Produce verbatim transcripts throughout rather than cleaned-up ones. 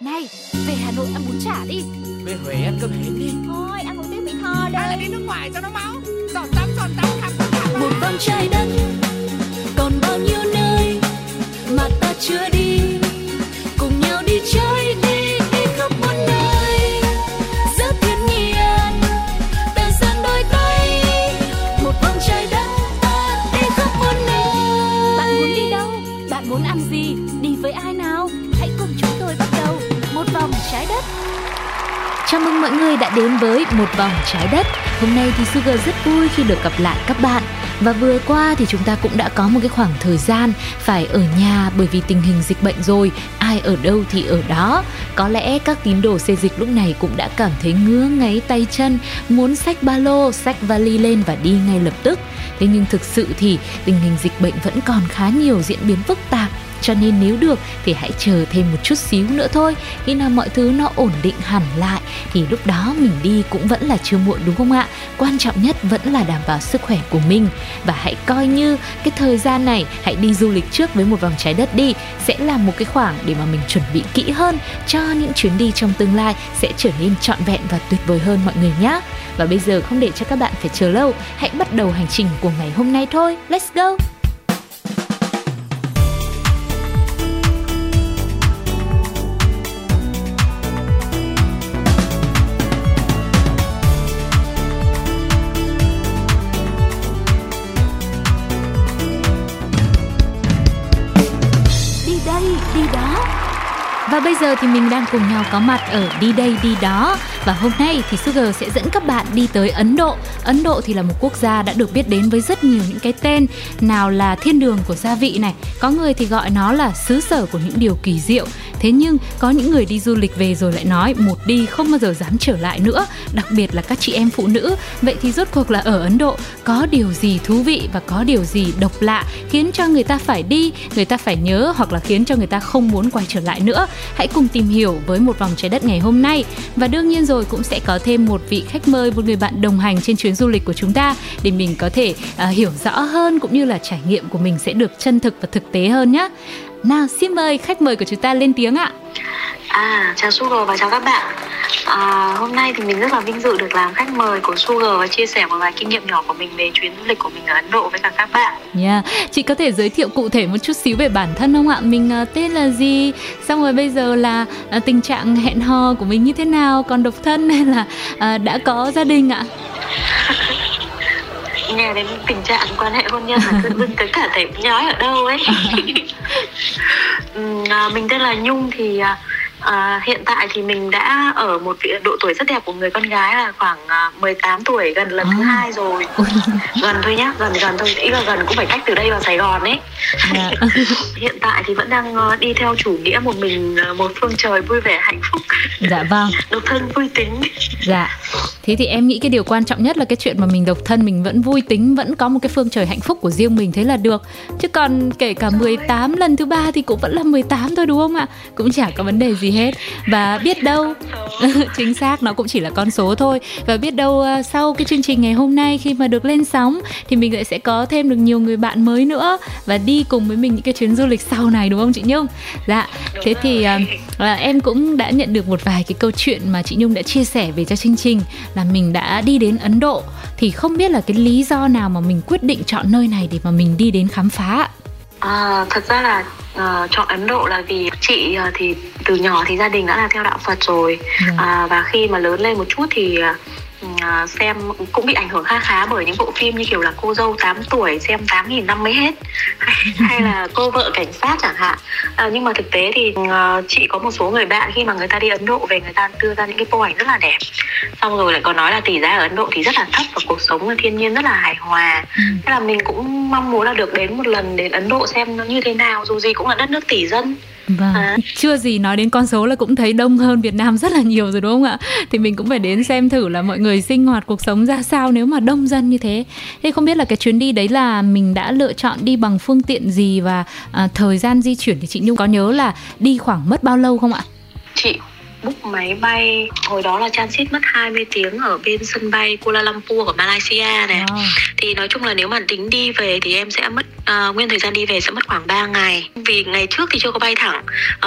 Này, về Hà Nội ăn bún chả đi. Về Huế ăn cơm hến đi. Thôi, ăn một tiếng Mỹ Tho đây. Hay là đi nước ngoài cho nó máu. Giọt tắm, giọt tắm, khắp tất cả. Một vòng trái đất, còn bao nhiêu nơi mà ta chưa đi. Cùng nhau đi chơi đi, đi khắp mọi nơi. Rất thiên nhiên, ta dang đôi tay. Một vòng trái đất, ta đi khắp mọi nơi. Bạn muốn đi đâu? Bạn muốn ăn gì? Đi với ai nào? Hãy cùng chúng tôi bắt đầu một vòng trái đất. Chào mừng mọi người đã đến với một vòng trái đất. Hôm nay thì Sugar rất vui khi được gặp lại các bạn. Và vừa qua thì chúng ta cũng đã có một cái khoảng thời gian phải ở nhà bởi vì tình hình dịch bệnh rồi. Ai ở đâu thì ở đó. Có lẽ các tín đồ xê dịch lúc này cũng đã cảm thấy ngứa ngáy tay chân, muốn xách ba lô, xách vali lên và đi ngay lập tức. Thế nhưng thực sự thì tình hình dịch bệnh vẫn còn khá nhiều diễn biến phức tạp. Cho nên nếu được thì hãy chờ thêm một chút xíu nữa thôi. Khi nào mọi thứ nó ổn định hẳn lại thì lúc đó mình đi cũng vẫn là chưa muộn, đúng không ạ? Quan trọng nhất vẫn là đảm bảo sức khỏe của mình. Và hãy coi như cái thời gian này hãy đi du lịch trước với một vòng trái đất đi. Sẽ là một cái khoảng để mà mình chuẩn bị kỹ hơn cho những chuyến đi trong tương lai sẽ trở nên trọn vẹn và tuyệt vời hơn mọi người nhé. Và bây giờ không để cho các bạn phải chờ lâu, hãy bắt đầu hành trình của ngày hôm nay thôi. Let's go! Và bây giờ thì mình đang cùng nhau có mặt ở Đi Đây Đi Đó. Và hôm nay thì Sugar sẽ dẫn các bạn đi tới Ấn Độ. Ấn Độ thì là một quốc gia đã được biết đến với rất nhiều những cái tên. Nào là thiên đường của gia vị này, có người thì gọi nó là xứ sở của những điều kỳ diệu. Thế nhưng có những người đi du lịch về rồi lại nói một đi không bao giờ dám trở lại nữa, đặc biệt là các chị em phụ nữ. Vậy thì rốt cuộc là ở Ấn Độ có điều gì thú vị và có điều gì độc lạ khiến cho người ta phải đi, người ta phải nhớ hoặc là khiến cho người ta không muốn quay trở lại nữa? Hãy cùng tìm hiểu với một vòng trái đất ngày hôm nay. Và đương nhiên rồi cũng sẽ có thêm một vị khách mời, một người bạn đồng hành trên chuyến du lịch của chúng ta để mình có thể uh, hiểu rõ hơn cũng như là trải nghiệm của mình sẽ được chân thực và thực tế hơn nhé. Nào xin mời khách mời của chúng ta lên tiếng ạ. À, chào Sugar và chào các bạn. À, hôm nay thì mình rất là vinh dự được làm khách mời của Sugar và chia sẻ một vài kinh nghiệm nhỏ của mình về chuyến du lịch của mình ở Ấn Độ với cả các bạn. Yeah. Chị có thể giới thiệu cụ thể một chút xíu về bản thân không ạ? Mình uh, tên là gì? Xong rồi bây giờ là uh, tình trạng hẹn hò của mình như thế nào? Còn độc thân hay là uh, đã có gia đình ạ? Nghe đến tình trạng quan hệ hôn nhân là cứ dưng tới cả thấy nhói ở đâu ấy. Mình tên là Nhung thì à, hiện tại thì mình đã ở một độ tuổi rất đẹp của người con gái là khoảng mười tám tuổi, gần lần thứ hai rồi. Gần thôi nhá, gần gần thôi, ý là gần cũng phải cách từ đây vào Sài Gòn ấy. Hiện tại thì vẫn đang đi theo chủ nghĩa một mình, một phương trời vui vẻ hạnh phúc. Dạ vâng. Độc thân vui tính. Dạ. Thế thì em nghĩ cái điều quan trọng nhất là cái chuyện mà mình độc thân mình vẫn vui tính, vẫn có một cái phương trời hạnh phúc của riêng mình, thế là được. Chứ còn kể cả mười tám lần thứ ba thì cũng vẫn là mười tám thôi, đúng không ạ? Cũng chả có vấn đề gì hết. Và biết đâu chính xác nó cũng chỉ là con số thôi. Và biết đâu sau cái chương trình ngày hôm nay khi mà được lên sóng thì mình lại sẽ có thêm được nhiều người bạn mới nữa và đi cùng với mình những cái chuyến du lịch sau này, đúng không chị Nhung? Dạ. Thế thì uh, em cũng đã nhận được một vài cái câu chuyện mà chị Nhung đã chia sẻ về cho chương trình là mình đã đi đến Ấn Độ. Thì không biết là cái lý do nào mà mình quyết định chọn nơi này để mà mình đi đến khám phá? À, thật ra là uh, chọn Ấn Độ là vì chị uh, thì từ nhỏ thì gia đình đã là theo đạo Phật rồi. ừ. uh, Và khi mà lớn lên một chút thì uh, xem cũng bị ảnh hưởng khá khá bởi những bộ phim như kiểu là Cô Dâu tám tuổi xem tám nghìn năm mới hết, hay là Cô Vợ Cảnh Sát chẳng hạn. uh, Nhưng mà thực tế thì uh, chị có một số người bạn khi mà người ta đi Ấn Độ về, người ta đưa ra những cái pô ảnh rất là đẹp, xong rồi lại còn nói là tỷ giá ở Ấn Độ thì rất là thấp và cuộc sống và thiên nhiên rất là hài hòa. ừ. Thế là mình cũng mong muốn là được đến một lần đến Ấn Độ xem nó như thế nào, dù gì cũng là đất nước tỷ dân. Vâng. À. Chưa gì nói đến con số là cũng thấy đông hơn Việt Nam rất là nhiều rồi, đúng không ạ? Thì mình cũng phải đến xem thử là mọi người sinh hoạt cuộc sống ra sao nếu mà đông dân như thế. Thế không biết là cái chuyến đi đấy là mình đã lựa chọn đi bằng phương tiện gì và à, thời gian di chuyển thì chị Nhung có nhớ là đi khoảng mất bao lâu không ạ? Chị book máy bay, hồi đó là transit mất hai mươi tiếng ở bên sân bay Kuala Lumpur của Malaysia này. Oh. Thì nói chung là nếu mà tính đi về thì em sẽ mất uh, nguyên thời gian đi về sẽ mất khoảng ba ngày. Vì ngày trước thì chưa có bay thẳng,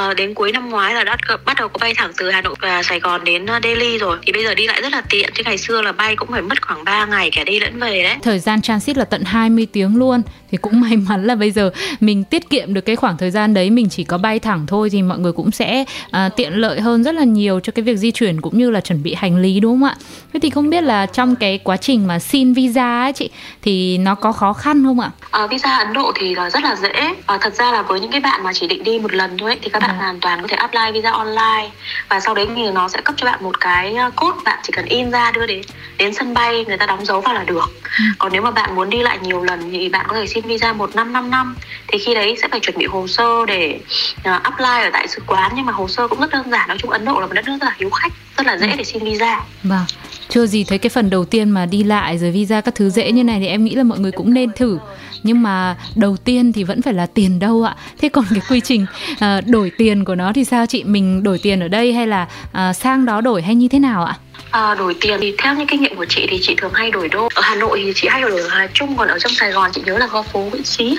uh, đến cuối năm ngoái là đã bắt đầu có bay thẳng từ Hà Nội và Sài Gòn đến Delhi rồi. Thì bây giờ đi lại rất là tiện, chứ ngày xưa là bay cũng phải mất khoảng ba ngày cả đi lẫn về đấy. Thời gian transit là tận hai mươi tiếng luôn. Thì cũng may mắn là bây giờ mình tiết kiệm được cái khoảng thời gian đấy, mình chỉ có bay thẳng thôi thì mọi người cũng sẽ uh, tiện lợi hơn rất là nhiều cho cái việc di chuyển cũng như là chuẩn bị hành lý, đúng không ạ? Thế thì không biết là trong cái quá trình mà xin visa ấy chị thì nó có khó khăn không ạ? À, visa Ấn Độ thì là rất là dễ. À, thật ra là với những cái bạn mà chỉ định đi một lần thôi ấy, thì các bạn à. hoàn toàn có thể apply visa online và sau đấy thì nó sẽ cấp cho bạn một cái code, bạn chỉ cần in ra đưa đến đến sân bay người ta đóng dấu vào là được. À. Còn nếu mà bạn muốn đi lại nhiều lần thì bạn có thể xin visa một năm năm năm. Thì khi đấy sẽ phải chuẩn bị hồ sơ để uh, apply ở đại sứ quán, nhưng mà hồ sơ cũng rất đơn giản. Nói chung Ấn Độ là một đất nước rất là hiếu khách, rất là dễ để xin visa. Vâng. Chưa gì thấy cái phần đầu tiên mà đi lại rồi visa các thứ dễ như này thì em nghĩ là mọi người cũng nên thử. Nhưng mà đầu tiên thì vẫn phải là tiền đâu ạ. Thế còn cái quy trình uh, đổi tiền của nó thì sao chị? Mình đổi tiền ở đây hay là uh, sang đó đổi hay như thế nào ạ? À, đổi tiền thì theo những kinh nghiệm của chị thì chị thường hay đổi đô. Ở Hà Nội thì chị hay đổi ở Hà Trung, còn ở trong Sài Gòn chị nhớ là có phố Nguyễn Xí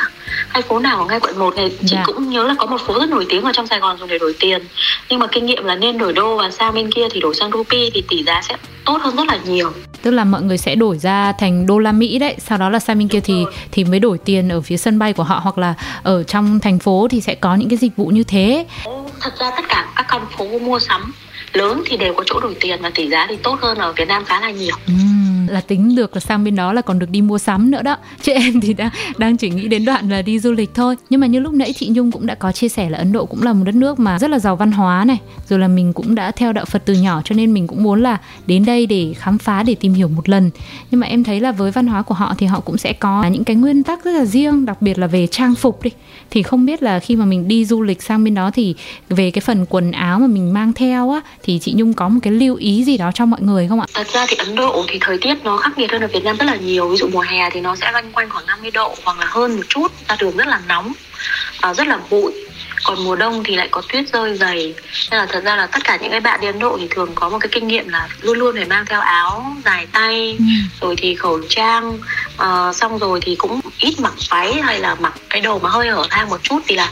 hay phố nào ở ngay quận một này. Chị yeah. cũng nhớ là có một phố rất nổi tiếng ở trong Sài Gòn dùng để đổi tiền. Nhưng mà kinh nghiệm là nên đổi đô và sang bên kia thì đổi sang rupee thì tỷ giá sẽ tốt hơn rất là nhiều. Tức là mọi người sẽ đổi ra thành đô la Mỹ đấy, sau đó là sang bên kia thì thì mới đổi tiền ở phía sân bay của họ, hoặc là ở trong thành phố thì sẽ có những cái dịch vụ như thế. Thật ra tất cả các con phố mua sắm lớn thì đều có chỗ đổi tiền và tỷ giá thì tốt hơn ở Việt Nam khá là nhiều. Ừ, là tính được là sang bên đó là còn được đi mua sắm nữa đó. Chứ em thì đang, đang chỉ nghĩ đến đoạn là đi du lịch thôi. Nhưng mà như lúc nãy chị Nhung cũng đã có chia sẻ là Ấn Độ cũng là một đất nước mà rất là giàu văn hóa này. Rồi là mình cũng đã theo đạo Phật từ nhỏ cho nên mình cũng muốn là đến đây để khám phá, để tìm hiểu một lần. Nhưng mà em thấy là với văn hóa của họ thì họ cũng sẽ có những cái nguyên tắc rất là riêng, đặc biệt là về trang phục đi. Thì không biết là khi mà mình đi du lịch sang bên đó thì về cái phần quần áo mà mình mang theo á thì chị Nhung có một cái lưu ý gì đó cho mọi người không ạ? Thật ra thì Ấn Độ thì thời tiết nó khắc nghiệt hơn ở Việt Nam rất là nhiều. Ví dụ mùa hè thì nó sẽ loanh quanh khoảng năm mươi độ hoặc là hơn một chút, ra đường rất là nóng, rất là bụi. Còn mùa đông thì lại có tuyết rơi dày. Nên là thật ra là tất cả những cái bạn đi Ấn Độ thì thường có một cái kinh nghiệm là luôn luôn phải mang theo áo dài tay, rồi thì khẩu trang, uh, xong rồi thì cũng ít mặc váy hay là mặc cái đồ mà hơi hở hang một chút. Vì là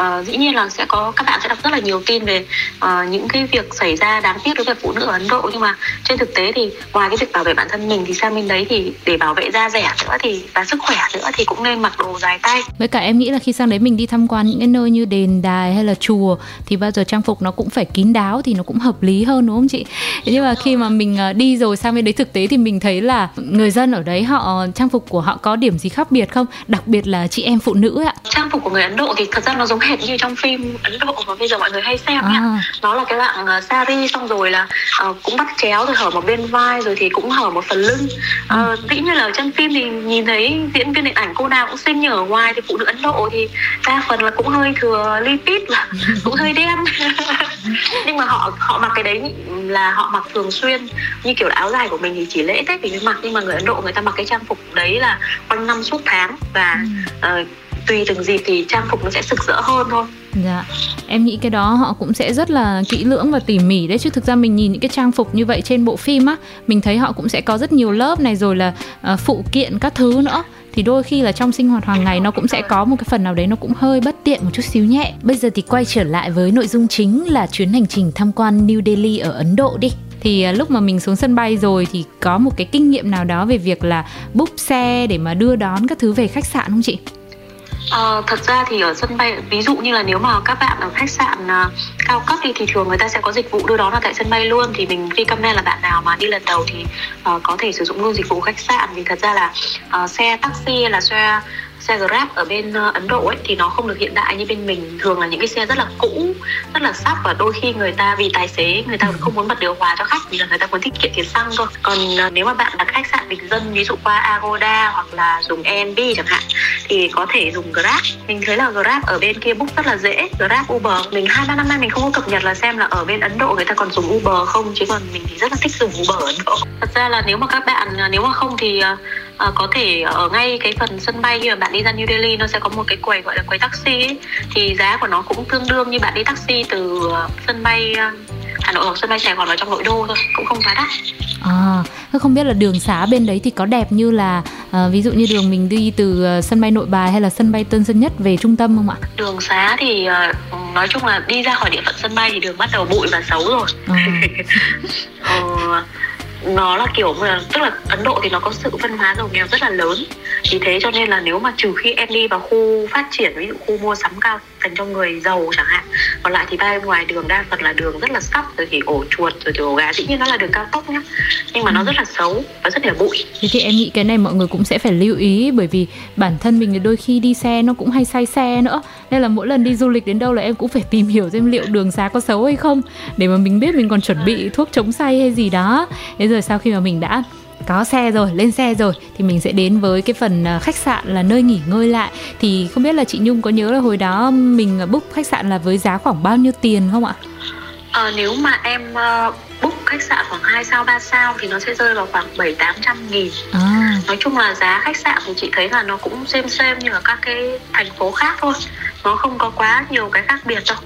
uh, dĩ nhiên là sẽ có, các bạn sẽ đọc rất là nhiều tin về uh, những cái việc xảy ra đáng tiếc đối với phụ nữ ở Ấn Độ. Nhưng mà trên thực tế thì ngoài cái việc bảo vệ bản thân mình thì sang bên đấy thì để bảo vệ da dẻ nữa thì và sức khỏe nữa thì cũng nên mặc đồ dài tay. Với cả em nghĩ là khi sang đấy mình đi tham quan những cái nơi như đền đền đài hay là chùa thì bao giờ trang phục nó cũng phải kín đáo thì nó cũng hợp lý hơn, đúng không chị? Nhưng mà khi mà mình đi rồi sang bên đấy thực tế thì mình thấy là người dân ở đấy họ trang phục của họ có điểm gì khác biệt không? Đặc biệt là chị em phụ nữ ạ. Trang phục của người Ấn Độ thì thật ra nó giống hệt như trong phim Ấn Độ mà bây giờ mọi người hay xem à. nhá. Nó là cái dạng sari, xong rồi là uh, cũng bắt chéo rồi hở một bên vai rồi thì cũng hở một phần lưng. Uh, dĩ như là trong phim thì nhìn thấy diễn viên điện ảnh cô nào cũng xinh như ở ngoài, thì phụ nữ Ấn Độ thì đa phần là cũng hơi thừa lipid, là cũng hơi đen nhưng mà họ họ mặc cái đấy là họ mặc thường xuyên. Như kiểu là áo dài của mình thì chỉ lễ Tết thì mới mặc, nhưng mà người Ấn Độ người ta mặc cái trang phục đấy là quanh năm suốt tháng và uh, tùy từng dịp thì trang phục nó sẽ sực sỡ hơn thôi. Dạ, em nghĩ cái đó họ cũng sẽ rất là kỹ lưỡng và tỉ mỉ đấy. Chứ thực ra mình nhìn những cái trang phục như vậy trên bộ phim á, mình thấy họ cũng sẽ có rất nhiều lớp này, rồi là uh, phụ kiện các thứ nữa. Thì đôi khi là trong sinh hoạt hàng ngày nó cũng sẽ có một cái phần nào đấy nó cũng hơi bất tiện một chút xíu nhẹ. Bây giờ thì quay trở lại với nội dung chính là chuyến hành trình tham quan New Delhi ở Ấn Độ đi. Thì lúc mà mình xuống sân bay rồi thì có một cái kinh nghiệm nào đó về việc là book xe để mà đưa đón các thứ về khách sạn không chị? À, thật ra thì ở sân bay, ví dụ như là nếu mà các bạn ở khách sạn à, cao cấp thì, thì thường người ta sẽ có dịch vụ đưa đón ở tại sân bay luôn. Thì mình recommend là bạn nào mà đi lần đầu thì à, có thể sử dụng luôn dịch vụ khách sạn. Vì thật ra là à, xe taxi là xe xe Grab ở bên uh, Ấn Độ ấy thì nó không được hiện đại như bên mình. Thường là những cái xe rất là cũ, rất là sắp, và đôi khi người ta vì tài xế người ta cũng không muốn bật điều hòa cho khách vì là người ta muốn tiết kiệm tiền xăng thôi. Còn uh, nếu mà bạn đặt khách sạn bình dân, ví dụ qua Agoda hoặc là dùng Airbnb chẳng hạn, thì có thể dùng Grab. Mình thấy là Grab ở bên kia book rất là dễ. Grab, Uber, mình hai ba năm nay mình không có cập nhật là xem là ở bên Ấn Độ người ta còn dùng Uber không, chứ còn mình thì rất là thích dùng Uber Ấn Độ. Thật ra là nếu mà các bạn nếu mà không thì uh, À, có thể ở ngay cái phần sân bay khi mà bạn đi ra New Delhi nó sẽ có một cái quầy gọi là quầy taxi ấy. Thì giá của nó cũng tương đương như bạn đi taxi từ sân bay Hà Hà Nội hoặc sân bay Sài Gòn vào trong nội đô thôi, cũng không quá đắt. À, tôi không biết là đường xá bên đấy thì có đẹp như là à, ví dụ như đường mình đi từ sân bay Nội Bài hay là sân bay Tân Sơn Nhất về trung tâm không ạ? Đường xá thì nói chung là đi ra khỏi địa phận sân bay thì đường bắt đầu bụi và xấu rồi. À. ờ, nó là kiểu mà, tức là Ấn Độ thì nó có sự phân hóa giàu nghèo rất là lớn, vì thế cho nên là nếu mà trừ khi em đi vào khu phát triển, ví dụ khu mua sắm cao dành cho người giàu chẳng hạn, còn lại thì ba em ngoài đường đa phần là đường rất là sắp, rồi thì ổ chuột, rồi thì ổ gà, dĩ nhiên nó là đường cao tốc nhá, nhưng mà ừ. nó rất là xấu và rất là bụi. Thế thì em nghĩ cái này mọi người cũng sẽ phải lưu ý, bởi vì bản thân mình đôi khi đi xe nó cũng hay say xe nữa, nên là mỗi lần đi du lịch đến đâu là em cũng phải tìm hiểu xem liệu đường xá có xấu hay không, để mà mình biết mình còn chuẩn bị thuốc chống say hay gì đó. Thế rồi sau khi mà mình đã có xe rồi, lên xe rồi thì mình sẽ đến với cái phần khách sạn là nơi nghỉ ngơi lại. Thì không biết là chị Nhung có nhớ là hồi đó mình book khách sạn là với giá khoảng bao nhiêu tiền không ạ? À, nếu mà em uh, book khách sạn khoảng hai sao ba sao thì nó sẽ rơi vào khoảng bảy tám trăm nghìn. à. Nói chung là giá khách sạn thì chị thấy là nó cũng xem xem như ở các cái thành phố khác thôi, nó không có quá nhiều cái khác biệt đâu.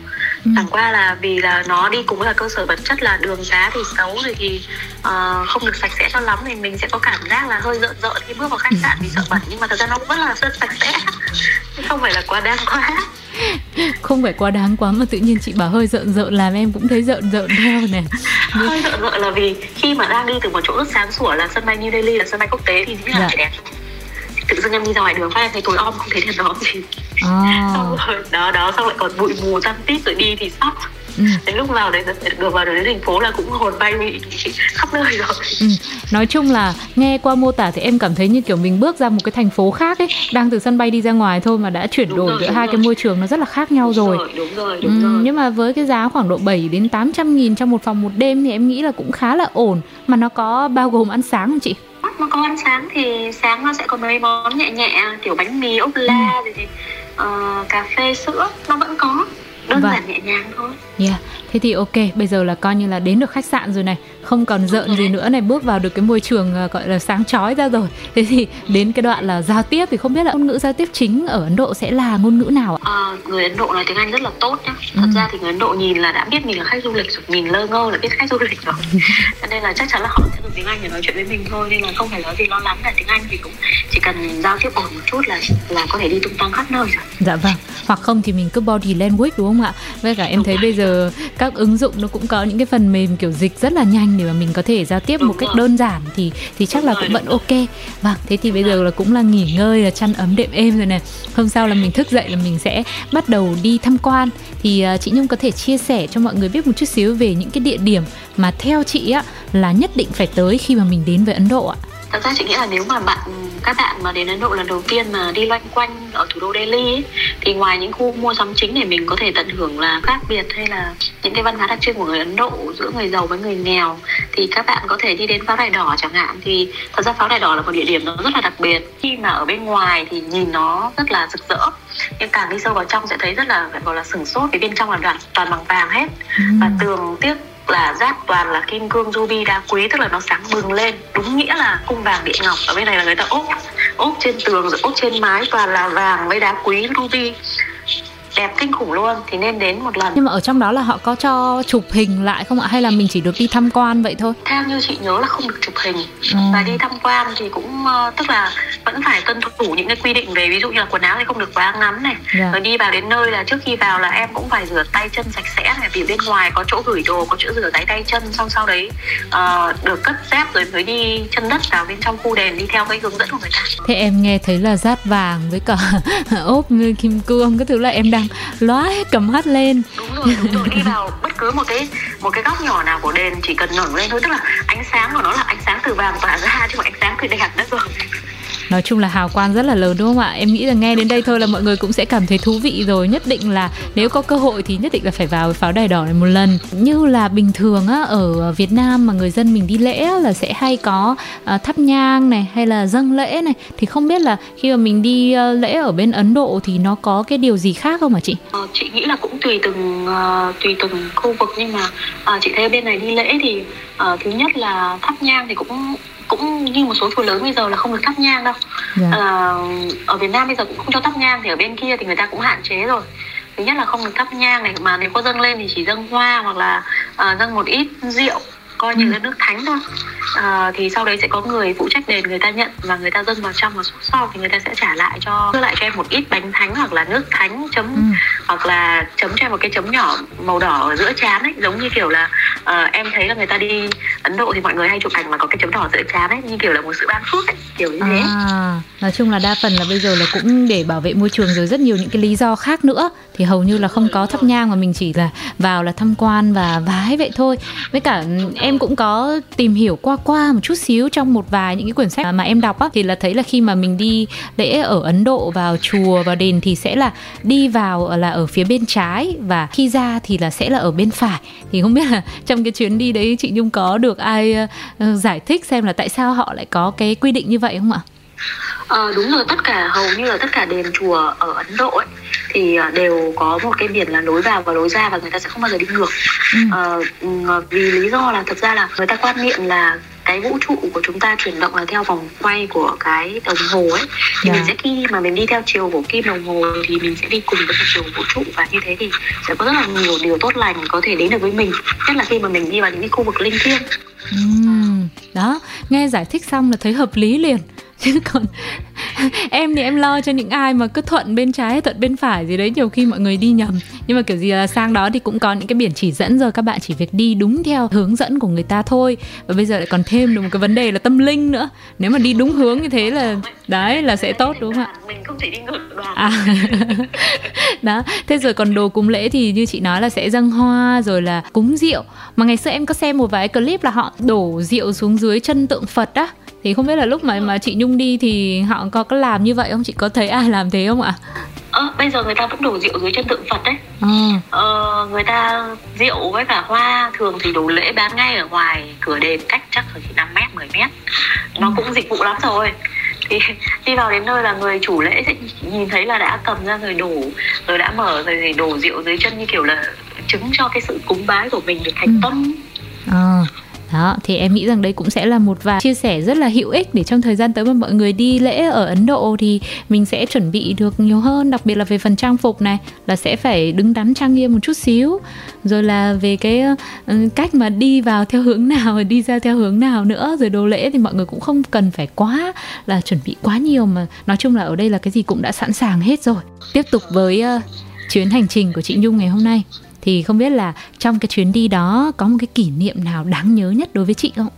Chẳng qua là vì là nó đi cùng với là cơ sở vật chất là đường xá thì xấu rồi thì uh, không được sạch sẽ cho lắm, thì mình sẽ có cảm giác là hơi rợn rợn khi bước vào khách sạn vì sợ bẩn, nhưng mà thật ra nó cũng rất là sạch sẽ, không phải là quá đáng quá. Không phải quá đáng quá mà tự nhiên chị bảo hơi rợn rợn làm em cũng thấy rợn rợn theo này. Hơi rợn rợn là vì khi mà đang đi từ một chỗ rất sáng sủa là sân bay New Delhi, là sân bay quốc tế thì rất là đẹp. Tự dưng em đi ra ngoài đường phát em thấy tối om, không thấy đèn đóm gì. À. Xong rồi đó đó xong lại còn bụi mù tăm tít, rồi đi thì sóc. Ừ. Đến lúc vào đấy được vào đến thành phố là cũng hồn bay bị khắp nơi rồi. Ừ. Nói chung là nghe qua mô tả thì em cảm thấy như kiểu mình bước ra một cái thành phố khác ấy, đang từ sân bay đi ra ngoài thôi mà đã chuyển đổi giữa hai rồi. Cái môi trường nó rất là khác nhau rồi. Đúng rồi, đúng rồi, đúng ừ, rồi. Nhưng mà với cái giá khoảng độ bảy đến tám trăm nghìn trong một phòng một đêm thì em nghĩ là cũng khá là ổn. Mà nó có bao gồm ăn sáng không chị? Nó có ăn sáng thì sáng nó sẽ có mấy món nhẹ nhẹ kiểu bánh mì, ốp la, ừ. thì, uh, cà phê, sữa nó vẫn có, đơn và... giản nhẹ nhàng thôi. Yeah. Thế thì ok, bây giờ là coi như là đến được khách sạn rồi này, không còn rợn okay. gì nữa này, bước vào được cái môi trường gọi là sáng chói ra rồi. Thế thì đến cái đoạn là giao tiếp, thì không biết là ngôn ngữ giao tiếp chính ở Ấn Độ sẽ là ngôn ngữ nào ạ? À, người Ấn Độ nói tiếng Anh rất là tốt nhá. Thật ừ. ra thì người Ấn Độ nhìn là đã biết mình là khách du lịch rồi, mình lơ ngơ là biết khách du lịch rồi. Cho nên là chắc chắn là họ sẽ dùng tiếng Anh để nói chuyện với mình thôi, nên là không phải nói gì lo lắng, là tiếng Anh thì cũng chỉ cần giao tiếp ổn một chút là là có thể đi tung tăng khắp nơi rồi. Dạ vâng. Hoặc không thì mình cứ body language đúng không ạ? Với cả em đúng thấy rồi. Bây giờ các ứng dụng nó cũng có những cái phần mềm kiểu dịch rất là nhanh để mà mình có thể giao tiếp đúng một cách rồi. Đơn giản thì thì chắc đúng là rồi, cũng vẫn rồi. Ok. Vâng, thế thì đúng bây rồi. Giờ là cũng là nghỉ ngơi, là chăn ấm đệm êm rồi này. Hôm sau là mình thức dậy là mình sẽ bắt đầu đi tham quan. Thì uh, chị Nhung có thể chia sẻ cho mọi người biết một chút xíu về những cái địa điểm mà theo chị á là nhất định phải tới khi mà mình đến với Ấn Độ ạ. Thật ra chị nghĩ là nếu mà bạn các bạn mà đến Ấn Độ lần đầu tiên mà đi loanh quanh ở thủ đô Delhi ấy, thì ngoài những khu mua sắm chính để mình có thể tận hưởng là khác biệt hay là những cái văn hóa đặc trưng của người Ấn Độ giữa người giàu với người nghèo, thì các bạn có thể đi đến Pháo Đài Đỏ chẳng hạn. Thì thật ra Pháo Đài Đỏ là một địa điểm nó rất là đặc biệt, khi mà ở bên ngoài thì nhìn nó rất là rực rỡ, nhưng càng đi sâu vào trong sẽ thấy rất là gọi là sửng sốt, vì bên trong là đoạn, toàn bằng vàng hết, và tường tiếc là rác toàn là kim cương, ruby, đá quý, tức là nó sáng bừng lên, đúng nghĩa là cung vàng địa ngọc. Ở bên này là người ta ốp ốp trên tường rồi ốp trên mái toàn là vàng với đá quý, ruby, đẹp kinh khủng luôn, thì nên đến một lần. Nhưng mà ở trong đó là họ có cho chụp hình lại không ạ, hay là mình chỉ được đi tham quan vậy thôi? Theo như chị nhớ là không được chụp hình, ừ. và đi tham quan thì cũng tức là vẫn phải tuân thủ những cái quy định về ví dụ như là quần áo thì không được quá ngắn này, yeah. rồi đi vào đến nơi là trước khi vào là em cũng phải rửa tay chân sạch sẽ này, vì bên ngoài có chỗ gửi đồ, có chỗ rửa tay tay chân, xong sau đấy uh, được cất dép rồi mới đi chân đất vào bên trong khu đền, đi theo cái hướng dẫn của người ta. Thế em nghe thấy là dát vàng với cả ốp kim cương cái thứ là em đang lóa cầm hắt lên. Đúng rồi, đúng rồi. Đi vào bất cứ một cái một cái góc nhỏ nào của đền chỉ cần ngẩng lên thôi, tức là ánh sáng của nó là ánh sáng từ vàng tỏa ra, chứ mà ánh sáng từ đẹp đất rồi. Nói chung là hào quang rất là lớn đúng không ạ? Em nghĩ là nghe đến đây thôi là mọi người cũng sẽ cảm thấy thú vị rồi. Nhất định là nếu có cơ hội thì nhất định là phải vào Pháo Đài Đỏ này một lần. Như là bình thường á, ở Việt Nam mà người dân mình đi lễ á, là sẽ hay có à, thắp nhang này hay là dâng lễ này. Thì không biết là khi mà mình đi à, lễ ở bên Ấn Độ thì nó có cái điều gì khác không hả chị? Ờ, chị nghĩ là cũng tùy từng uh, tùy từng khu vực, nhưng mà uh, chị thấy bên này đi lễ thì uh, thứ nhất là thắp nhang thì cũng cũng như một số chùa lớn bây giờ là không được thắp nhang đâu. Yeah. À, ở Việt Nam bây giờ cũng không cho thắp nhang, thì ở bên kia thì người ta cũng hạn chế rồi. thứ nhất là không được thắp nhang này, mà nếu có dâng lên thì chỉ dâng hoa hoặc là uh, dâng một ít rượu, coi như là nước thánh thôi. À, thì sau đấy sẽ có người phụ trách đền, người ta nhận và người ta dâng vào trong, và sau thì người ta sẽ trả lại cho đưa lại cho em một ít bánh thánh hoặc là nước thánh chấm, ừ. hoặc là chấm cho em một cái chấm nhỏ màu đỏ ở giữa trán ấy, giống như kiểu là uh, em thấy là người ta đi Ấn Độ thì mọi người hay chụp ảnh mà có cái chấm đỏ giữa trán ấy, như kiểu là một sự ban phước ấy, kiểu như thế. À, nói chung là đa phần là bây giờ là cũng để bảo vệ môi trường rồi rất nhiều những cái lý do khác nữa, thì hầu như là không có thắp nhang mà mình chỉ là vào là tham quan và vái vậy thôi. Với cả em cũng có tìm hiểu qua qua một chút xíu trong một vài những cái quyển sách mà em đọc á, thì là thấy là khi mà mình đi lễ ở Ấn Độ, vào chùa vào đền thì sẽ là đi vào là ở phía bên trái và khi ra thì là sẽ là ở bên phải. Thì không biết là trong cái chuyến đi đấy chị Nhung có được ai uh, giải thích xem là tại sao họ lại có cái quy định như vậy không ạ? Ờ, đúng rồi, tất cả hầu như là tất cả đền chùa ở Ấn Độ ấy, thì đều có một cái biển là lối vào và lối ra, và người ta sẽ không bao giờ đi ngược. ừ. Ờ, vì lý do là thật ra là người ta quan niệm là cái vũ trụ của chúng ta chuyển động là theo vòng quay của cái đồng hồ ấy, thì yeah. mình sẽ khi mà mình đi theo chiều của kim đồng hồ thì mình sẽ đi cùng với chiều vũ trụ, và như thế thì sẽ có rất là nhiều điều tốt lành có thể đến được với mình, nhất là khi mà mình đi vào những cái khu vực linh thiêng. uhm. Đó, nghe giải thích xong là thấy hợp lý liền. Chứ còn em thì em lo cho những ai mà cứ thuận bên trái hay thuận bên phải gì đấy, nhiều khi mọi người đi nhầm. Nhưng mà kiểu gì là sang đó thì cũng có những cái biển chỉ dẫn rồi, các bạn chỉ việc đi đúng theo hướng dẫn của người ta thôi. Và bây giờ lại còn thêm được một cái vấn đề là tâm linh nữa. Nếu mà đi đúng hướng như thế là đấy là sẽ tốt, đúng không ạ? Mình không thể đi ngược đoàn. À. Đó, thế rồi còn đồ cúng lễ thì như chị nói là sẽ dâng hoa rồi là cúng rượu. Mà ngày xưa em có xem một vài clip là họ đổ rượu xuống dưới chân tượng Phật á. Thì không biết là lúc mà mà chị Nhung đi thì họ có có làm như vậy không? Chị có thấy ai làm thế không ạ? Ờ, bây giờ người ta vẫn đổ rượu dưới chân tượng Phật đấy. Ừ. Ờ, người ta rượu với cả hoa thường thì đồ lễ bán ngay ở ngoài cửa đền, cách chắc phải chỉ năm mét, mười mét. Nó ừ. cũng dịch vụ lắm rồi. Thì đi vào đến nơi là người chủ lễ sẽ nhìn thấy là đã cầm ra rồi đổ, rồi đã mở rồi, rồi đổ rượu dưới chân, như kiểu là chứng cho cái sự cúng bái của mình được thành tâm. Ừ. À. Đó, thì em nghĩ rằng đây cũng sẽ là một vài chia sẻ rất là hữu ích để trong thời gian tới mà mọi người đi lễ ở Ấn Độ thì mình sẽ chuẩn bị được nhiều hơn, đặc biệt là về phần trang phục này là sẽ phải đứng đắn trang nghiêm một chút xíu, rồi là về cái cách mà đi vào theo hướng nào và đi ra theo hướng nào nữa, rồi đồ lễ thì mọi người cũng không cần phải quá là chuẩn bị quá nhiều, mà nói chung là ở đây là cái gì cũng đã sẵn sàng hết rồi. Tiếp tục với uh, chuyến hành trình của chị Nhung ngày hôm nay, thì không biết là trong cái chuyến đi đó có một cái kỷ niệm nào đáng nhớ nhất đối với chị không?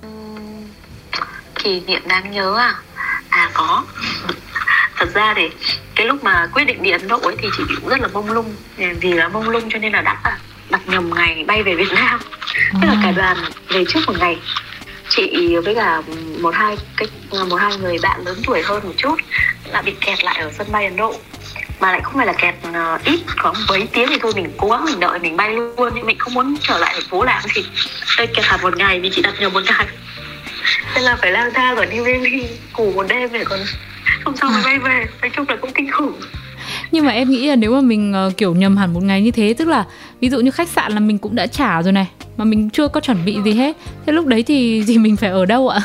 Kỷ niệm đáng nhớ à? À có. Thật ra thì cái lúc mà quyết định đi Ấn Độ ấy thì chị cũng rất là mông lung. Vì là mông lung cho nên là đặt, đặt nhầm ngày bay về Việt Nam. Tức là cả đoàn về trước một ngày. Chị với cả một hai, cái, một hai người bạn lớn tuổi hơn một chút đã bị kẹt lại ở sân bay Ấn Độ. Mà lại không phải là kẹt uh, ít, có mấy tiếng thì thôi mình cố gắng mình đợi mình bay luôn, nhưng mình không muốn trở lại thành phố làm thì đây kẹt hẳn một ngày vì chị đặt nhiều một ngày, nên là phải lang thang ở New Delhi ngủ một đêm để còn không sao mới bay về. Nói chung là cũng kinh khủng. Nhưng mà em nghĩ là nếu mà mình uh, kiểu nhầm hẳn một ngày như thế, tức là ví dụ như khách sạn là mình cũng đã trả rồi này, mà mình chưa có chuẩn bị gì hết, thế lúc đấy thì thì mình phải ở đâu ạ?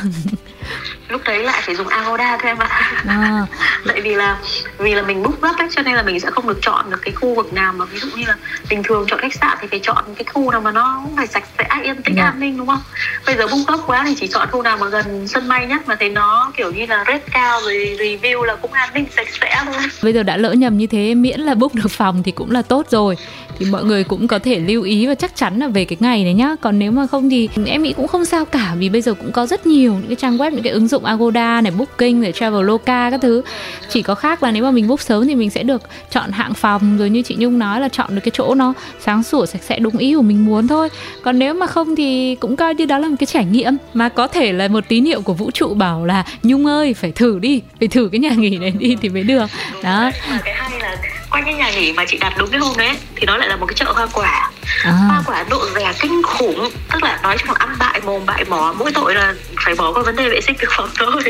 Lúc đấy lại phải dùng Agoda thôi em ạ. À. Tại vì là vì là mình book gấp ấy, cho nên là mình sẽ không được chọn được cái khu vực nào mà ví dụ như là bình thường chọn khách sạn thì phải chọn cái khu nào mà nó phải sạch sẽ, yên tĩnh, yeah. an ninh, đúng không? Bây giờ book gấp quá thì chỉ chọn khu nào mà gần sân bay nhất, mà thấy nó kiểu như là rate cao rồi review là cũng an ninh sạch sẽ luôn. Bây giờ đã lỡ nhầm như thế, miễn là book được phòng thì cũng là tốt rồi. Thì mọi người cũng có thể lưu ý và chắc chắn là về cái ngày này nhá. Còn nếu mà không thì em nghĩ cũng không sao cả, vì bây giờ cũng có rất nhiều những cái trang web, những cái ứng dụng Agoda này, Booking này, Traveloka các thứ. Chỉ có khác là nếu mà mình book sớm thì mình sẽ được chọn hạng phòng, rồi như chị Nhung nói là chọn được cái chỗ nó sáng sủa, sạch sẽ đúng ý của mình muốn thôi. Còn nếu mà không thì cũng coi như đó là một cái trải nghiệm, mà có thể là một tín hiệu của vũ trụ bảo là Nhung ơi phải thử đi, phải thử cái nhà nghỉ này đi thì mới được. Đó. Cái hay là quanh cái nhà nghỉ mà chị đặt đúng cái hôm đấy thì nó lại là một cái chợ hoa quả. À. Hoa quả độ rẻ kinh khủng, tức là nói chung là ăn bại mồm bại mỏ, mỗi tội là phải bỏ qua vấn đề vệ sinh thực phẩm thôi.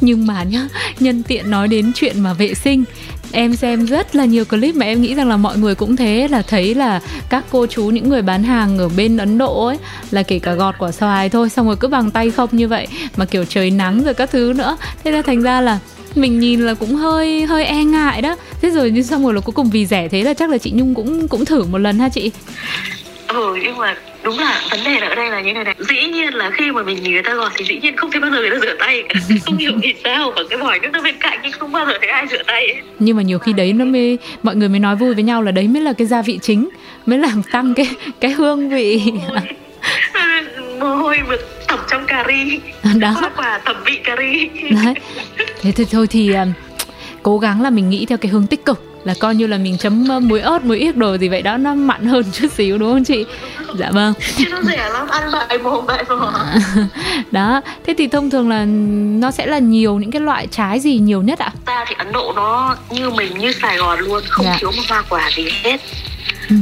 Nhưng mà nhá, nhân tiện nói đến chuyện mà vệ sinh, em xem rất là nhiều clip mà em nghĩ rằng là mọi người cũng thế, là thấy là các cô chú, những người bán hàng ở bên Ấn Độ ấy, là kể cả gọt quả xoài thôi xong rồi cứ bằng tay không như vậy, mà kiểu trời nắng rồi các thứ nữa, thế là thành ra là mình nhìn là cũng hơi hơi e ngại đó. Thế rồi nhưng xong rồi là cuối cùng vì rẻ thế là chắc là chị Nhung cũng cũng thử một lần ha chị? Ừ, nhưng mà đúng là vấn đề ở đây là như này này. Dĩ nhiên là khi mà mình nhìn người ta gọt thì dĩ nhiên không thấy bao giờ người ta rửa tay cả. Không hiểu vì sao mà cái vòi nước nó bên cạnh nhưng không bao giờ thấy ai rửa tay ấy. Nhưng mà nhiều khi đấy nó mới, mọi người mới nói vui với nhau là đấy mới là cái gia vị chính, mới làm tăng cái cái hương vị. Mồ hôi mực tẩm trong cà ri đó, hoặc là tẩm vị cà ri đấy. Thế thôi, thôi thì um, cố gắng là mình nghĩ theo cái hướng tích cực, là coi như là mình chấm muối ớt, muối yếc đồ gì vậy đó, nó mặn hơn chút xíu, đúng không chị? Dạ vâng. Chứ nó rẻ lắm, ăn bại mồm bại mồm. Đó, thế thì thông thường là nó sẽ là nhiều những cái loại trái gì nhiều nhất ạ? Ta thì Ấn Độ nó như mình, như Sài Gòn luôn, không dạ. thiếu một hoa quả gì hết. Ừ.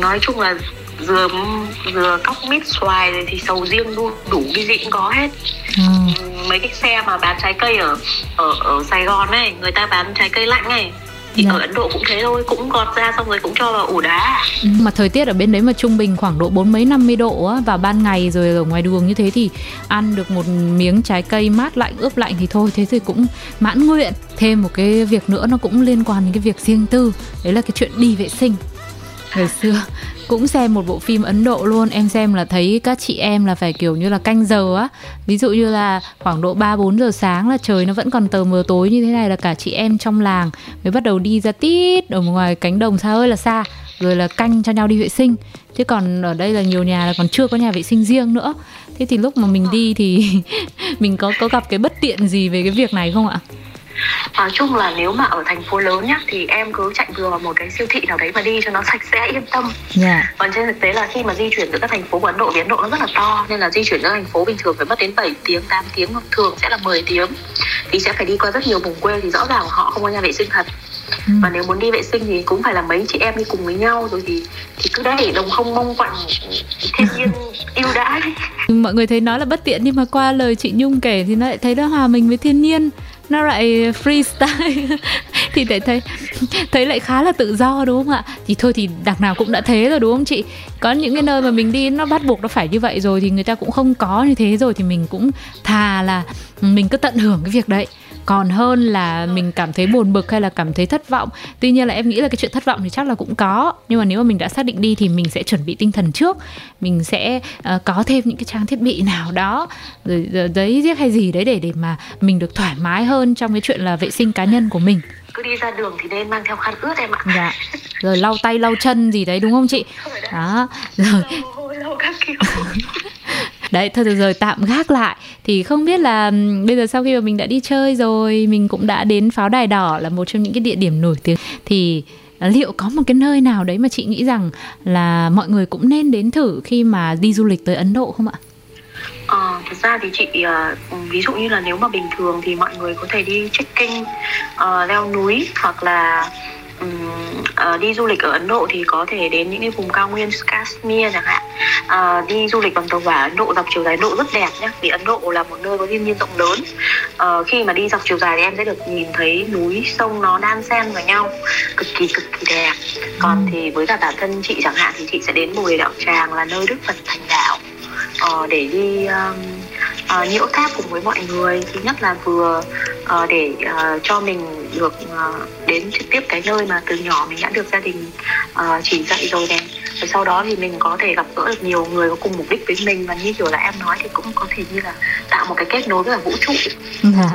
Nói chung là dừa, dừa cóc, mít, xoài thì sầu riêng luôn, đủ cái gì cũng có hết. Ừ. Mấy cái xe mà bán trái cây ở, ở, ở Sài Gòn ấy, người ta bán trái cây lạnh ấy. Thì yeah. ở Ấn Độ cũng thế thôi, cũng gọt ra xong rồi cũng cho vào ủ đá. Ừ, mà thời tiết ở bên đấy mà trung bình khoảng độ bốn mấy năm mươi độ á, và ban ngày rồi ở ngoài đường như thế thì ăn được một miếng trái cây mát lạnh, ướp lạnh thì thôi, thế thì cũng mãn nguyện. Thêm một cái việc nữa nó cũng liên quan đến cái việc riêng tư, đấy là cái chuyện đi vệ sinh. Ngày xưa cũng xem một bộ phim Ấn Độ luôn, em xem là thấy các chị em là phải kiểu như là canh giờ á, ví dụ như là khoảng độ ba bốn giờ sáng là trời nó vẫn còn tờ mờ tối như thế này, là cả chị em trong làng mới bắt đầu đi ra tít ở ngoài cánh đồng xa ơi là xa, rồi là canh cho nhau đi vệ sinh. Thế còn ở đây là nhiều nhà là còn chưa có nhà vệ sinh riêng nữa. Thế thì lúc mà mình đi thì mình có có gặp cái bất tiện gì về cái việc này không ạ? Nói chung là nếu mà ở thành phố lớn nhá thì em cứ chạy vừa vào một cái siêu thị nào đấy mà đi cho nó sạch sẽ, yên tâm. Yeah. Còn trên thực tế là khi mà di chuyển giữa các thành phố của Ấn Độ, vì Ấn Độ nó rất là to nên là di chuyển giữa thành phố bình thường phải mất đến bảy tiếng, tám tiếng, thường sẽ là mười tiếng, thì sẽ phải đi qua rất nhiều vùng quê, thì rõ ràng họ không có nhà vệ sinh thật. Mm. Và nếu muốn đi vệ sinh thì cũng phải là mấy chị em đi cùng với nhau rồi thì thì cứ để đồng không mong quạnh thiên nhiên yêu đãi. Mọi người thấy nói là bất tiện nhưng mà qua lời chị Nhung kể thì nó lại thấy nó hòa mình với thiên nhiên, nó lại freestyle thì để thấy thấy lại khá là tự do, đúng không ạ? Thì thôi thì đằng nào cũng đã thế rồi, đúng không chị? Có những cái nơi mà mình đi nó bắt buộc nó phải như vậy rồi thì người ta cũng không có như thế rồi, thì mình cũng thà là mình cứ tận hưởng cái việc đấy còn hơn là mình cảm thấy buồn bực hay là cảm thấy thất vọng. Tuy nhiên là em nghĩ là cái chuyện thất vọng thì chắc là cũng có, nhưng mà nếu mà mình đã xác định đi thì mình sẽ chuẩn bị tinh thần trước, mình sẽ uh, có thêm những cái trang thiết bị nào đó rồi giấy riết hay gì đấy để để mà mình được thoải mái hơn trong cái chuyện là vệ sinh cá nhân của mình. Cứ đi ra đường thì nên mang theo khăn ướt em ạ. Dạ. Rồi lau tay lau chân gì đấy, đúng không chị? Đó. Rồi. Đấy, thôi được rồi, tạm gác lại. Thì không biết là bây giờ sau khi mà mình đã đi chơi rồi, mình cũng đã đến Pháo Đài Đỏ là một trong những cái địa điểm nổi tiếng, thì liệu có một cái nơi nào đấy mà chị nghĩ rằng là mọi người cũng nên đến thử khi mà đi du lịch tới Ấn Độ không ạ? Ờ, thực ra thì chị, uh, ví dụ như là nếu mà bình thường thì mọi người có thể đi trekking, uh, leo núi, hoặc là Um, uh, đi du lịch ở Ấn Độ thì có thể đến những cái vùng cao nguyên Kashmir chẳng hạn. Uh, đi du lịch bằng tàu hỏa Ấn Độ dọc chiều dài Độ rất đẹp nhé, vì Ấn Độ là một nơi có thiên nhiên rộng lớn. Uh, khi mà đi dọc chiều dài thì em sẽ được nhìn thấy núi sông nó đan xen vào nhau, cực kỳ cực kỳ đẹp. Còn thì với cả bản thân chị chẳng hạn thì chị sẽ đến Bồ Đạo Tràng là nơi Đức Phật thành đạo, uh, để đi um, uh, nhiễu tháp cùng với mọi người. Thứ nhất là vừa uh, để uh, cho mình được đến trực tiếp cái nơi mà từ nhỏ mình đã được gia đình uh, chỉ dạy rồi này, rồi sau đó thì mình có thể gặp gỡ được nhiều người có cùng mục đích với mình, và như kiểu là em nói thì cũng có thể như là tạo một cái kết nối với cả vũ trụ.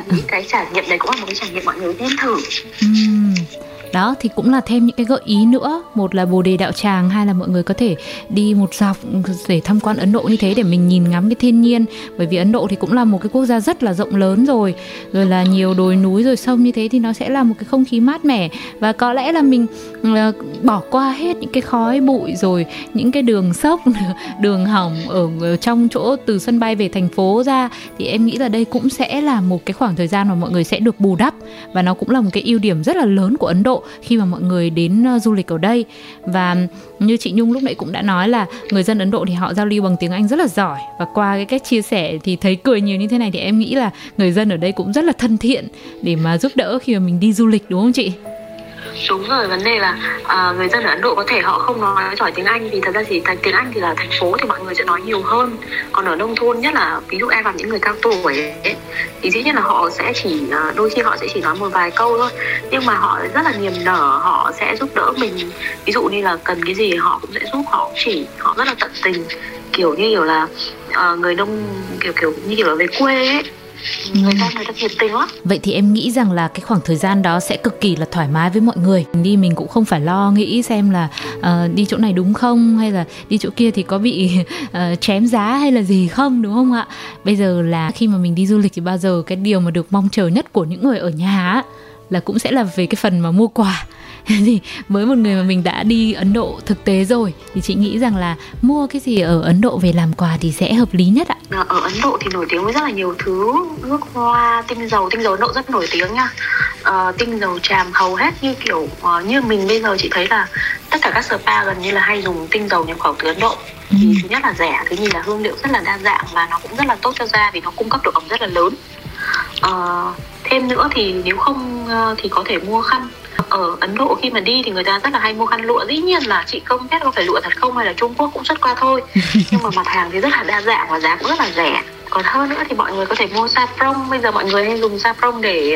Những cái trải nghiệm này cũng là một cái trải nghiệm mọi người nên thử. Đó thì cũng là thêm những cái gợi ý nữa, một là Bồ Đề Đạo Tràng, hai là mọi người có thể đi một dọc để tham quan Ấn Độ như thế để mình nhìn ngắm cái thiên nhiên, bởi vì Ấn Độ thì cũng là một cái quốc gia rất là rộng lớn rồi, rồi là nhiều đồi núi rồi sông như thế, thì nó sẽ là một cái không khí mát mẻ, và có lẽ là mình là bỏ qua hết những cái khói bụi rồi những cái đường xóc đường hỏng ở trong chỗ từ sân bay về thành phố ra, thì em nghĩ là đây cũng sẽ là một cái khoảng thời gian mà mọi người sẽ được bù đắp, và nó cũng là một cái ưu điểm rất là lớn của Ấn Độ khi mà mọi người đến du lịch ở đây. Và như chị Nhung lúc nãy cũng đã nói là người dân Ấn Độ thì họ giao lưu bằng tiếng Anh rất là giỏi, và qua cái cách chia sẻ thì thấy cười nhiều như thế này thì em nghĩ là người dân ở đây cũng rất là thân thiện để mà giúp đỡ khi mà mình đi du lịch, đúng không chị? Đúng rồi, vấn đề là à, người dân ở Ấn Độ có thể họ không nói giỏi tiếng Anh, vì thật ra thì tiếng Anh thì là thành phố thì mọi người sẽ nói nhiều hơn. Còn ở nông thôn, nhất là ví dụ em gặp những người cao tuổi ấy, thì dĩ nhiên là họ sẽ chỉ, đôi khi họ sẽ chỉ nói một vài câu thôi, nhưng mà họ rất là niềm nở, họ sẽ giúp đỡ mình. Ví dụ như là cần cái gì họ cũng sẽ giúp, họ chỉ, họ rất là tận tình, kiểu như kiểu là à, người nông, kiểu kiểu như kiểu là về quê ấy. Người ta người ta nhiệt tình lắm. Vậy thì em nghĩ rằng là cái khoảng thời gian đó sẽ cực kỳ là thoải mái với mọi người. Mình đi mình cũng không phải lo nghĩ xem là uh, đi chỗ này đúng không, hay là đi chỗ kia thì có bị uh, chém giá hay là gì không, đúng không ạ? Bây giờ là khi mà mình đi du lịch thì bao giờ cái điều mà được mong chờ nhất của những người ở nhà á, là cũng sẽ là về cái phần mà mua quà. Thì với một người mà mình đã đi Ấn Độ thực tế rồi thì chị nghĩ rằng là mua cái gì ở Ấn Độ về làm quà thì sẽ hợp lý nhất ạ? Ở Ấn Độ thì nổi tiếng với rất là nhiều thứ, nước hoa, tinh dầu, tinh dầu Ấn Độ rất nổi tiếng nha. À, tinh dầu tràm hầu hết như kiểu à, như mình bây giờ chị thấy là tất cả các spa gần như là hay dùng tinh dầu nhập khẩu từ Ấn Độ. Ừ. Thì thứ nhất là rẻ, thứ nhì là hương liệu rất là đa dạng và nó cũng rất là tốt cho da vì nó cung cấp độ ẩm rất là lớn. À, thêm nữa thì nếu không thì có thể mua khăn. Ở Ấn Độ khi mà đi thì người ta rất là hay mua khăn lụa. Dĩ nhiên là chị không biết có phải lụa thật không hay là Trung Quốc cũng xuất qua thôi. Nhưng mà mặt hàng thì rất là đa dạng và giá cũng rất là rẻ. Còn hơn nữa thì mọi người có thể mua saffron. Bây giờ mọi người hay dùng saffron để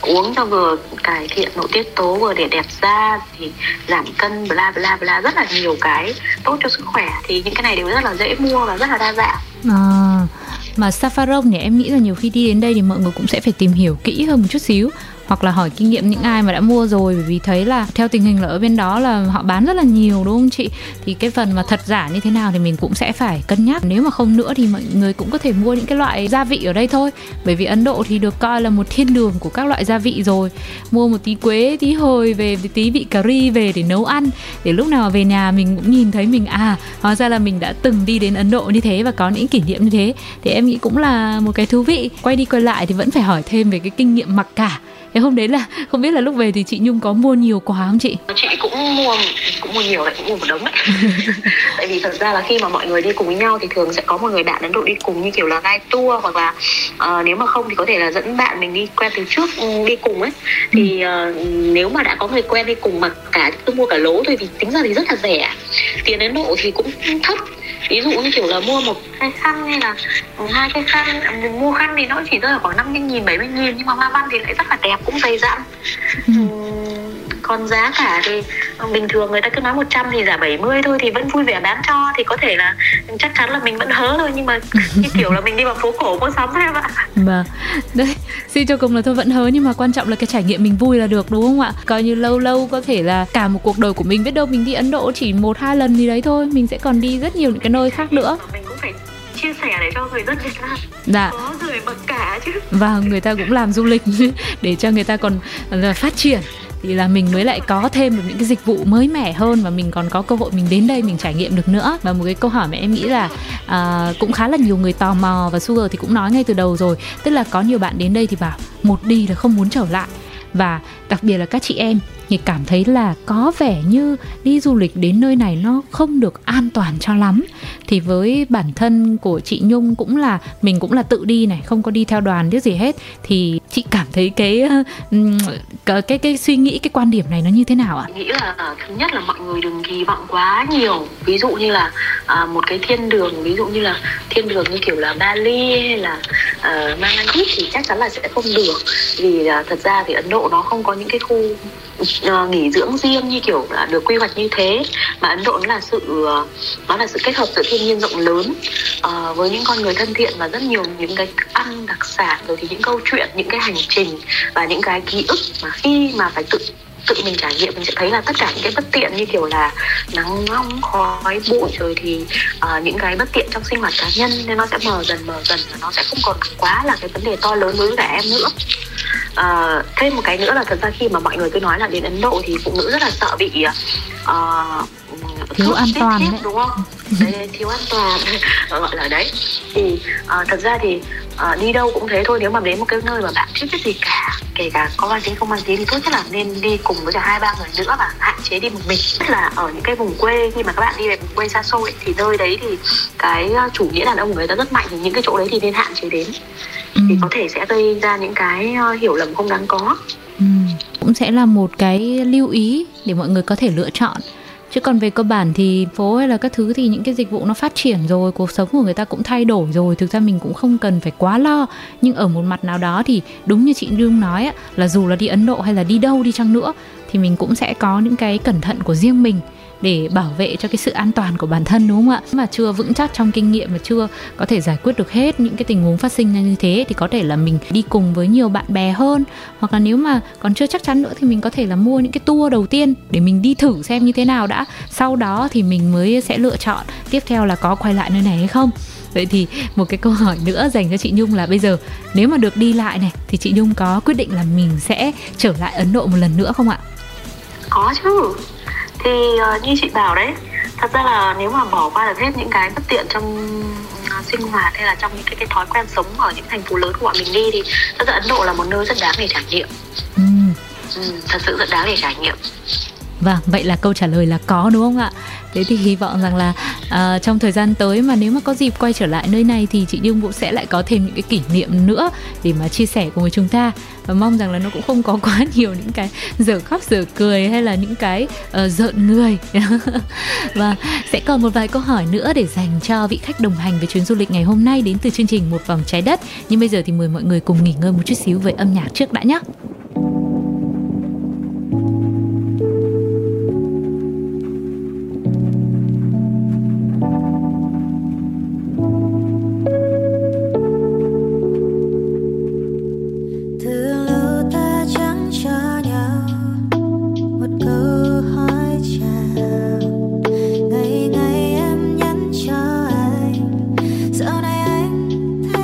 uống cho vừa cải thiện nội tiết tố, vừa để đẹp da, thì giảm cân, bla bla bla, rất là nhiều cái tốt cho sức khỏe. Thì những cái này đều rất là dễ mua và rất là đa dạng. À, mà saffron thì em nghĩ là nhiều khi đi đến đây thì mọi người cũng sẽ phải tìm hiểu kỹ hơn một chút xíu, hoặc là hỏi kinh nghiệm những ai mà đã mua rồi, bởi vì thấy là theo tình hình là ở bên đó là họ bán rất là nhiều, đúng không chị? Thì cái phần mà thật giả như thế nào thì mình cũng sẽ phải cân nhắc. Nếu mà không nữa thì mọi người cũng có thể mua những cái loại gia vị ở đây thôi, bởi vì Ấn Độ thì được coi là một thiên đường của các loại gia vị rồi. Mua một tí quế, tí hồi về, tí vị cà ri về để nấu ăn, để lúc nào về nhà mình cũng nhìn thấy mình à, hóa ra là mình đã từng đi đến Ấn Độ như thế và có những kỷ niệm như thế. Thì em nghĩ cũng là một cái thú vị. Quay đi quay lại thì vẫn phải hỏi thêm về cái kinh nghiệm mặc cả. Thế hôm đấy là không biết là lúc về thì chị Nhung có mua nhiều quá không chị? Chị cũng mua cũng mua nhiều đấy, cũng mua một đống đấy. Tại vì thật ra là khi mà mọi người đi cùng với nhau thì thường sẽ có một người bạn Ấn Độ đi cùng, như kiểu là guide tour, hoặc là uh, nếu mà không thì có thể là dẫn bạn mình đi quen từ trước đi cùng ấy. Thì uh, nếu mà đã có người quen đi cùng mặc cả cứ mua cả lố thôi, vì tính ra thì rất là rẻ. Tiền Ấn Độ thì cũng thấp. Ví dụ như kiểu là mua một cái khăn hay là hai cái khăn, mình mua khăn thì nó chỉ rơi vào khoảng năm mươi nghìn, bảy mươi nghìn, nhưng mà hoa văn thì lại rất là đẹp, cũng dày dặn. Ừ. Còn giá cả thì bình thường người ta cứ nói một trăm thì giả bảy mươi thôi, thì vẫn vui vẻ bán cho, thì có thể là chắc chắn là mình vẫn hớ thôi, nhưng mà cái kiểu là mình đi vào phố cổ mua sắm thôi em ạ. Mà đấy, xin cho cùng là thôi vẫn hớ, nhưng mà quan trọng là cái trải nghiệm mình vui là được, đúng không ạ? Coi như lâu lâu có thể là cả một cuộc đời của mình, biết đâu mình đi Ấn Độ chỉ một hai lần thì đấy thôi, mình sẽ còn đi rất nhiều những cái nơi khác nữa. Mình cũng phải chia sẻ để cho người dân Việt Nam dạ. có người mặc cả chứ. Và người ta cũng làm du lịch để cho người ta còn phát triển, thì là mình mới lại có thêm được những cái dịch vụ mới mẻ hơn và mình còn có cơ hội mình đến đây mình trải nghiệm được nữa. Và một cái câu hỏi mà em nghĩ là à, cũng khá là nhiều người tò mò, và Sugar thì cũng nói ngay từ đầu rồi, tức là có nhiều bạn đến đây thì bảo một đi là không muốn trở lại, và đặc biệt là các chị em thì cảm thấy là có vẻ như đi du lịch đến nơi này nó không được an toàn cho lắm. Thì với bản thân của chị Nhung cũng là, mình cũng là tự đi này, không có đi theo đoàn chứ gì hết, thì chị cảm thấy cái cái cái, cái suy nghĩ, cái quan điểm này nó như thế nào ạ? Nghĩ là thứ nhất là mọi người đừng kỳ vọng quá nhiều. Ví dụ như là à, một cái thiên đường, ví dụ như là thiên đường như kiểu là Bali hay là à, Maldives thì chắc chắn là sẽ không được, vì à, thật ra thì Ấn Độ nó không có những cái khu Uh, nghỉ dưỡng riêng như kiểu là được quy hoạch như thế, mà Ấn Độ nó là sự uh, nó là sự kết hợp giữa thiên nhiên rộng lớn uh, với những con người thân thiện và rất nhiều những cái thức ăn đặc sản, rồi thì những câu chuyện, những cái hành trình và những cái ký ức mà khi mà phải tự tự mình trải nghiệm mình sẽ thấy là tất cả những cái bất tiện như kiểu là nắng nóng, khói bụi, rồi thì uh, những cái bất tiện trong sinh hoạt cá nhân, nên nó sẽ mờ dần mờ dần và nó sẽ không còn quá là cái vấn đề to lớn với cả em nữa. Uh, thêm một cái nữa là thật ra khi mà mọi người cứ nói là đến Ấn Độ thì phụ nữ rất là sợ bị uh, thiếu an toàn thiết, đấy. Đúng không? Đấy, thiếu an toàn gọi là đấy. Thì uh, thật ra thì uh, đi đâu cũng thế thôi, nếu mà đến một cái nơi mà bạn chưa biết gì cả, kể cả có mang tính không mang tính, thì tốt nhất là nên đi cùng với cả hai ba người nữa và hạn chế đi một mình. Tức là ở những cái vùng quê, khi mà các bạn đi về vùng quê xa xôi ấy, thì nơi đấy thì cái chủ nghĩa đàn ông của người ta rất mạnh, thì những cái chỗ đấy thì nên hạn chế đến. Ừ. Thì có thể sẽ gây ra những cái hiểu lầm không đáng có. Ừ. cũng sẽ là một cái lưu ý để mọi người có thể lựa chọn. Chứ còn về cơ bản thì phố hay là các thứ thì những cái dịch vụ nó phát triển rồi, cuộc sống của người ta cũng thay đổi rồi, thực ra mình cũng không cần phải quá lo. Nhưng ở một mặt nào đó thì đúng như chị Dương nói là dù là đi Ấn Độ hay là đi đâu đi chăng nữa thì mình cũng sẽ có những cái cẩn thận của riêng mình để bảo vệ cho cái sự an toàn của bản thân, đúng không ạ? Mà chưa vững chắc trong kinh nghiệm và chưa có thể giải quyết được hết những cái tình huống phát sinh ra như thế thì có thể là mình đi cùng với nhiều bạn bè hơn, hoặc là nếu mà còn chưa chắc chắn nữa thì mình có thể là mua những cái tour đầu tiên để mình đi thử xem như thế nào đã, sau đó thì mình mới sẽ lựa chọn tiếp theo là có quay lại nơi này hay không. Vậy thì một cái câu hỏi nữa dành cho chị Nhung là bây giờ nếu mà được đi lại này thì chị Nhung có quyết định là mình sẽ trở lại Ấn Độ một lần nữa không ạ? Có chứ. Thì uh, như chị bảo đấy, thật ra là nếu mà bỏ qua được hết những cái bất tiện trong uh, sinh hoạt hay là trong những cái, cái thói quen sống ở những thành phố lớn của bọn mình đi thì thật ra Ấn Độ là một nơi rất đáng để trải nghiệm. Ừ. Ừ, thật sự rất đáng để trải nghiệm. Vâng, vậy là câu trả lời là có, đúng không ạ? Thế thì hy vọng rằng là uh, trong thời gian tới mà nếu mà có dịp quay trở lại nơi này thì chị Dương cũng sẽ lại có thêm những cái kỷ niệm nữa để mà chia sẻ cùng với chúng ta, và mong rằng là nó cũng không có quá nhiều những cái giở khóc giở cười hay là những cái uh, giận người. Và sẽ còn một vài câu hỏi nữa để dành cho vị khách đồng hành với chuyến du lịch ngày hôm nay đến từ chương trình Một Vòng Trái Đất. Nhưng bây giờ thì mời mọi người cùng nghỉ ngơi một chút xíu với âm nhạc trước đã nhé. Hãy subscribe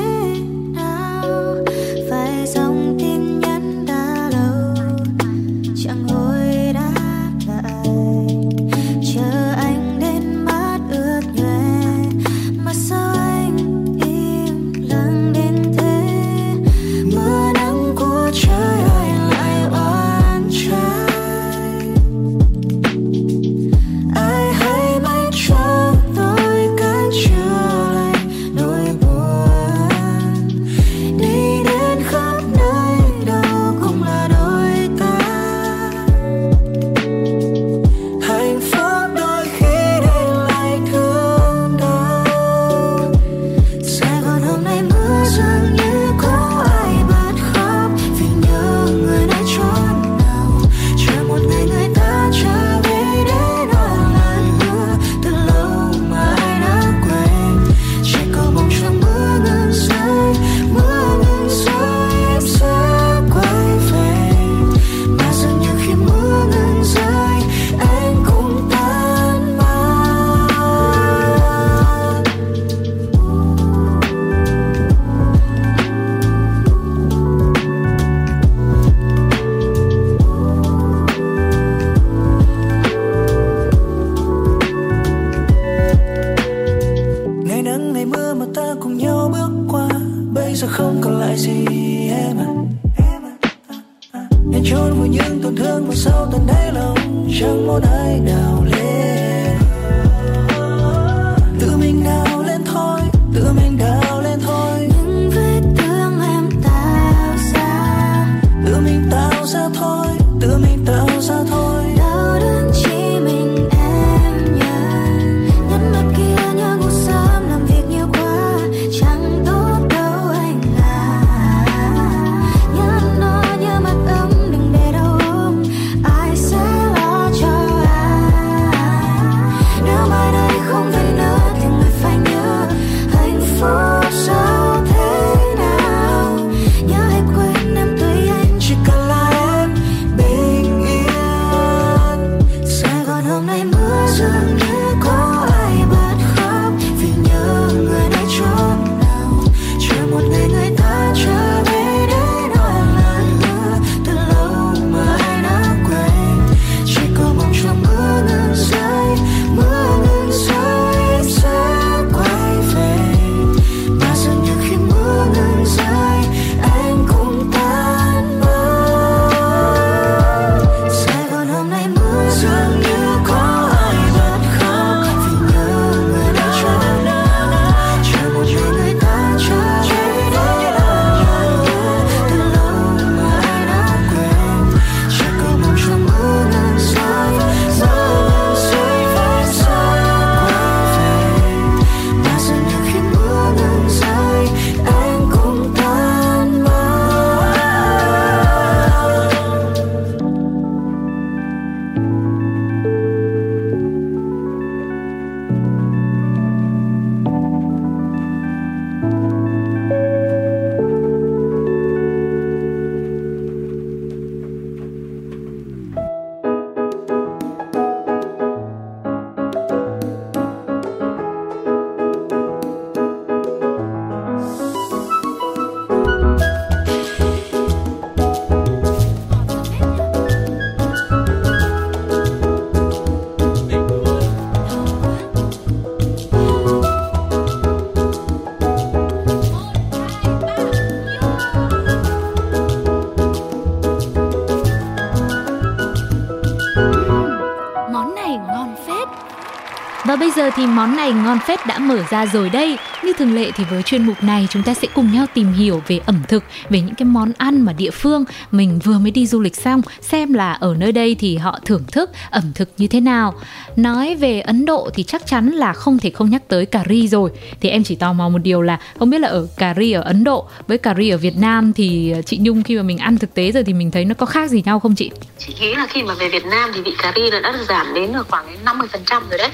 Và bây giờ thì món này ngon phết đã mở ra rồi đây. Như thường lệ thì với chuyên mục này chúng ta sẽ cùng nhau tìm hiểu về ẩm thực, về những cái món ăn mà địa phương mình vừa mới đi du lịch xong, xem là ở nơi đây thì họ thưởng thức ẩm thực như thế nào. Nói về Ấn Độ thì chắc chắn là không thể không nhắc tới cà ri rồi. Thì em chỉ tò mò một điều là không biết là ở cà ri ở Ấn Độ với cà ri ở Việt Nam thì chị Nhung khi mà mình ăn thực tế rồi thì mình thấy nó có khác gì nhau không chị? Chị nghĩ là khi mà về Việt Nam thì vị cà ri đã giảm đến khoảng năm mươi phần trăm rồi đấy.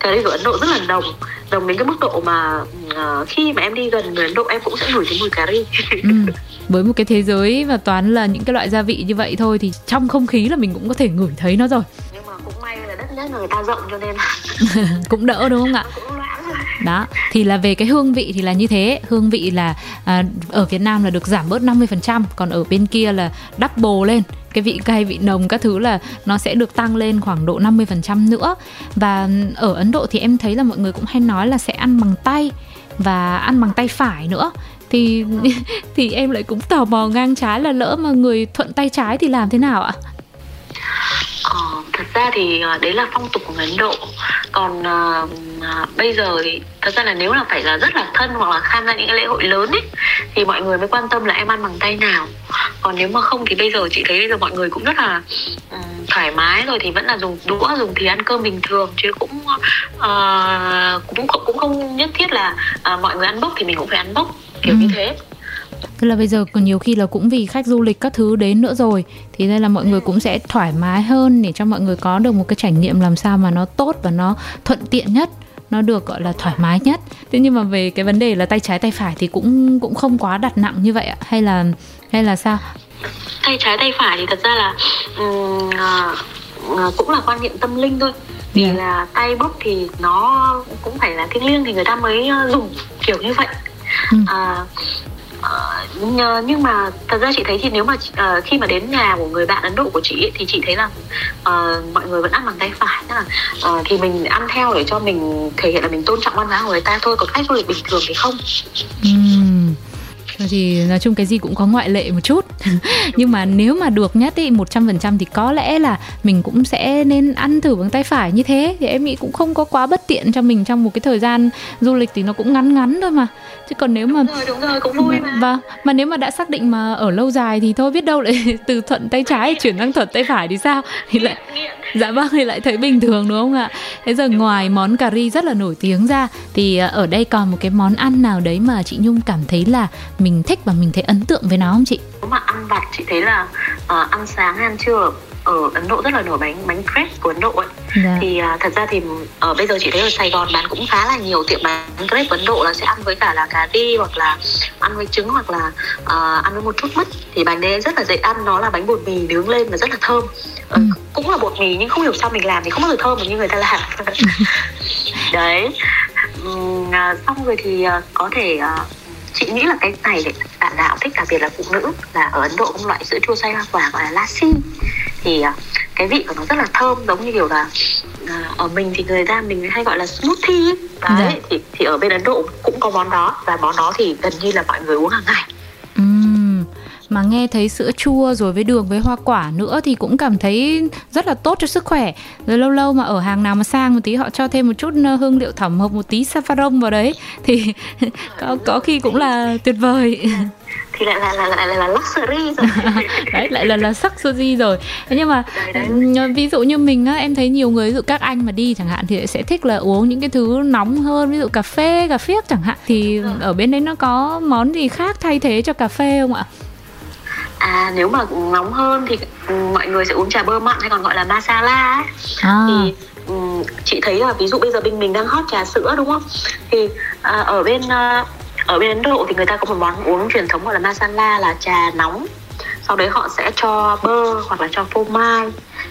Cà ri của Ấn Độ rất là nồng, đồng đến cái mức độ mà uh, khi mà em đi gần Ấn Độ em cũng sẽ ngửi thấy mùi cà ri. ừ. Với một cái thế giới và toán là những cái loại gia vị như vậy thôi thì trong không khí là mình cũng có thể ngửi thấy nó rồi. Nhưng mà cũng may là đất nước người ta rộng cho nên cũng đỡ đúng không ạ? Cũng đó, thì là về cái hương vị thì là như thế. Hương vị là à, ở Việt Nam là được giảm bớt năm mươi phần trăm, còn ở bên kia là double lên. Cái vị cay, vị nồng, các thứ là nó sẽ được tăng lên khoảng độ năm mươi phần trăm nữa. Và ở Ấn Độ thì em thấy là mọi người cũng hay nói là sẽ ăn bằng tay, và ăn bằng tay phải nữa. Thì thì em lại cũng tò mò ngang trái là lỡ mà người thuận tay trái thì làm thế nào ạ? Ờ, thật ra thì đấy là phong tục của Ấn Độ. Còn uh, bây giờ thì thật ra là nếu là phải là rất là thân hoặc là tham gia những cái lễ hội lớn ấy thì mọi người mới quan tâm là em ăn bằng tay nào. Còn nếu mà không thì bây giờ chị thấy bây giờ mọi người cũng rất là um, thoải mái rồi, thì vẫn là dùng đũa, dùng thì ăn cơm bình thường, chứ cũng uh, cũng cũng không nhất thiết là uh, mọi người ăn bốc thì mình cũng phải ăn bốc kiểu ừ. như thế. Tức là bây giờ còn nhiều khi là cũng vì khách du lịch các thứ đến nữa rồi, thì đây là mọi người cũng sẽ thoải mái hơn để cho mọi người có được một cái trải nghiệm làm sao mà nó tốt và nó thuận tiện nhất, nó được gọi là thoải mái nhất. Thế nhưng mà về cái vấn đề là tay trái tay phải thì cũng cũng không quá đặt nặng như vậy ạ, hay là hay là sao? Tay trái tay phải thì thật ra là um, uh, cũng là quan niệm tâm linh thôi. Vì yeah. là tay bốc thì nó cũng phải là thiêng liêng thì người ta mới dùng kiểu như vậy. Ừ. Uh, Uh, nhưng mà thật ra chị thấy thì nếu mà uh, khi mà đến nhà của người bạn Ấn Độ của chị ấy, thì chị thấy là uh, mọi người vẫn ăn bằng tay phải, tức là uh, thì mình ăn theo để cho mình thể hiện là mình tôn trọng văn hóa của người ta thôi, còn khách du lịch bình thường thì không. uhm. Thì nói chung cái gì cũng có ngoại lệ một chút. Nhưng mà nếu mà được nhất ý, một trăm phần trăm thì có lẽ là mình cũng sẽ nên ăn thử bằng tay phải như thế. Thì em nghĩ cũng không có quá bất tiện cho mình trong một cái thời gian du lịch thì nó cũng ngắn ngắn thôi mà. Chứ còn nếu mà... Đúng rồi, đúng rồi, cũng vui mà. Và mà nếu mà đã xác định mà ở lâu dài thì thôi biết đâu lại từ thuận tay trái chuyển sang thuận tay phải thì sao? Thì lại... Dạ vâng, thì lại thấy bình thường đúng không ạ? Thế giờ ngoài món cà ri rất là nổi tiếng ra thì ở đây còn một cái món ăn nào đấy mà chị Nhung cảm thấy là mình thích và mình thấy ấn tượng với nó không chị? Nếu mà ăn vặt chị thấy là uh, ăn sáng hay ăn trưa ở Ấn Độ rất là nổi bánh bánh crepe của Ấn Độ ấy. Dạ. Thì uh, thật ra thì uh, bây giờ chị thấy ở Sài Gòn bán cũng khá là nhiều tiệm bánh crepe của Ấn Độ, là sẽ ăn với cả là cà ri hoặc là ăn với trứng hoặc là uh, ăn với một chút mứt. Thì bánh đấy rất là dễ ăn, nó là bánh bột mì nướng lên và rất là thơm. Ừ. Cũng là bột mì nhưng không hiểu sao mình làm thì không bao giờ thơm như người ta làm. Đấy. Uhm, xong rồi thì uh, có thể uh, chị nghĩ là cái này để bạn nào thích, đặc biệt là phụ nữ, là ở Ấn Độ cũng loại sữa chua xay hoa quả gọi là lassi. Thì uh, cái vị của nó rất là thơm, giống như kiểu là uh, ở mình thì người ta mình hay gọi là smoothie ấy. Đấy. Dạ. Thì, thì ở bên Ấn Độ cũng có món đó, và món đó thì gần như là mọi người uống hàng ngày. Mà nghe thấy sữa chua rồi với đường với hoa quả nữa thì cũng cảm thấy rất là tốt cho sức khỏe. Rồi lâu lâu mà ở hàng nào mà sang một tí họ cho thêm một chút hương liệu thẩm hoặc một tí saffron vào đấy thì có có khi cũng là tuyệt vời. Thì lại là lại là, là, là luxury rồi. Đấy, lại là, là luxury rồi. Nhưng mà đấy, đấy. Ví dụ như mình á, em thấy nhiều người, ví dụ các anh mà đi chẳng hạn thì sẽ thích là uống những cái thứ nóng hơn, ví dụ cà phê, cà phê chẳng hạn. Thì ở bên đấy nó có món gì khác thay thế cho cà phê không ạ? À, nếu mà nóng hơn thì mọi người sẽ uống trà bơ mặn hay còn gọi là masala ấy. À. Thì um, chị thấy là ví dụ bây giờ bên mình đang hot trà sữa đúng không? Thì à, ở bên à, ở bên Ấn Độ thì người ta có một món uống truyền thống gọi là masala, là trà nóng. Sau đấy họ sẽ cho bơ hoặc là cho phô mai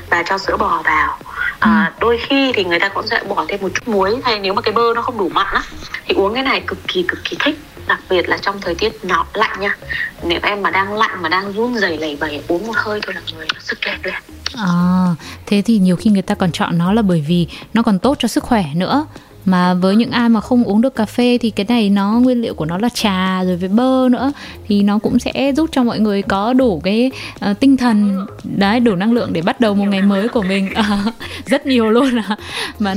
và cho sữa bò vào. À, đôi khi thì người ta cũng sẽ bỏ thêm một chút muối, hay nếu mà cái bơ nó không đủ mặn á thì uống cái này cực kỳ cực kỳ thích, đặc biệt là trong thời tiết nó lạnh nha. Nếu em mà đang lạnh mà đang run rẩy lẩy bẩy, uống một hơi thôi là người nó sực lên lên. À, thế thì nhiều khi người ta còn chọn nó là bởi vì nó còn tốt cho sức khỏe nữa. Mà với những ai mà không uống được cà phê thì cái này nó nguyên liệu của nó là trà rồi với bơ nữa, thì nó cũng sẽ giúp cho mọi người có đủ cái uh, tinh thần đấy, đủ năng lượng để bắt đầu một ngày mới của mình. Uh, rất nhiều luôn à. Mà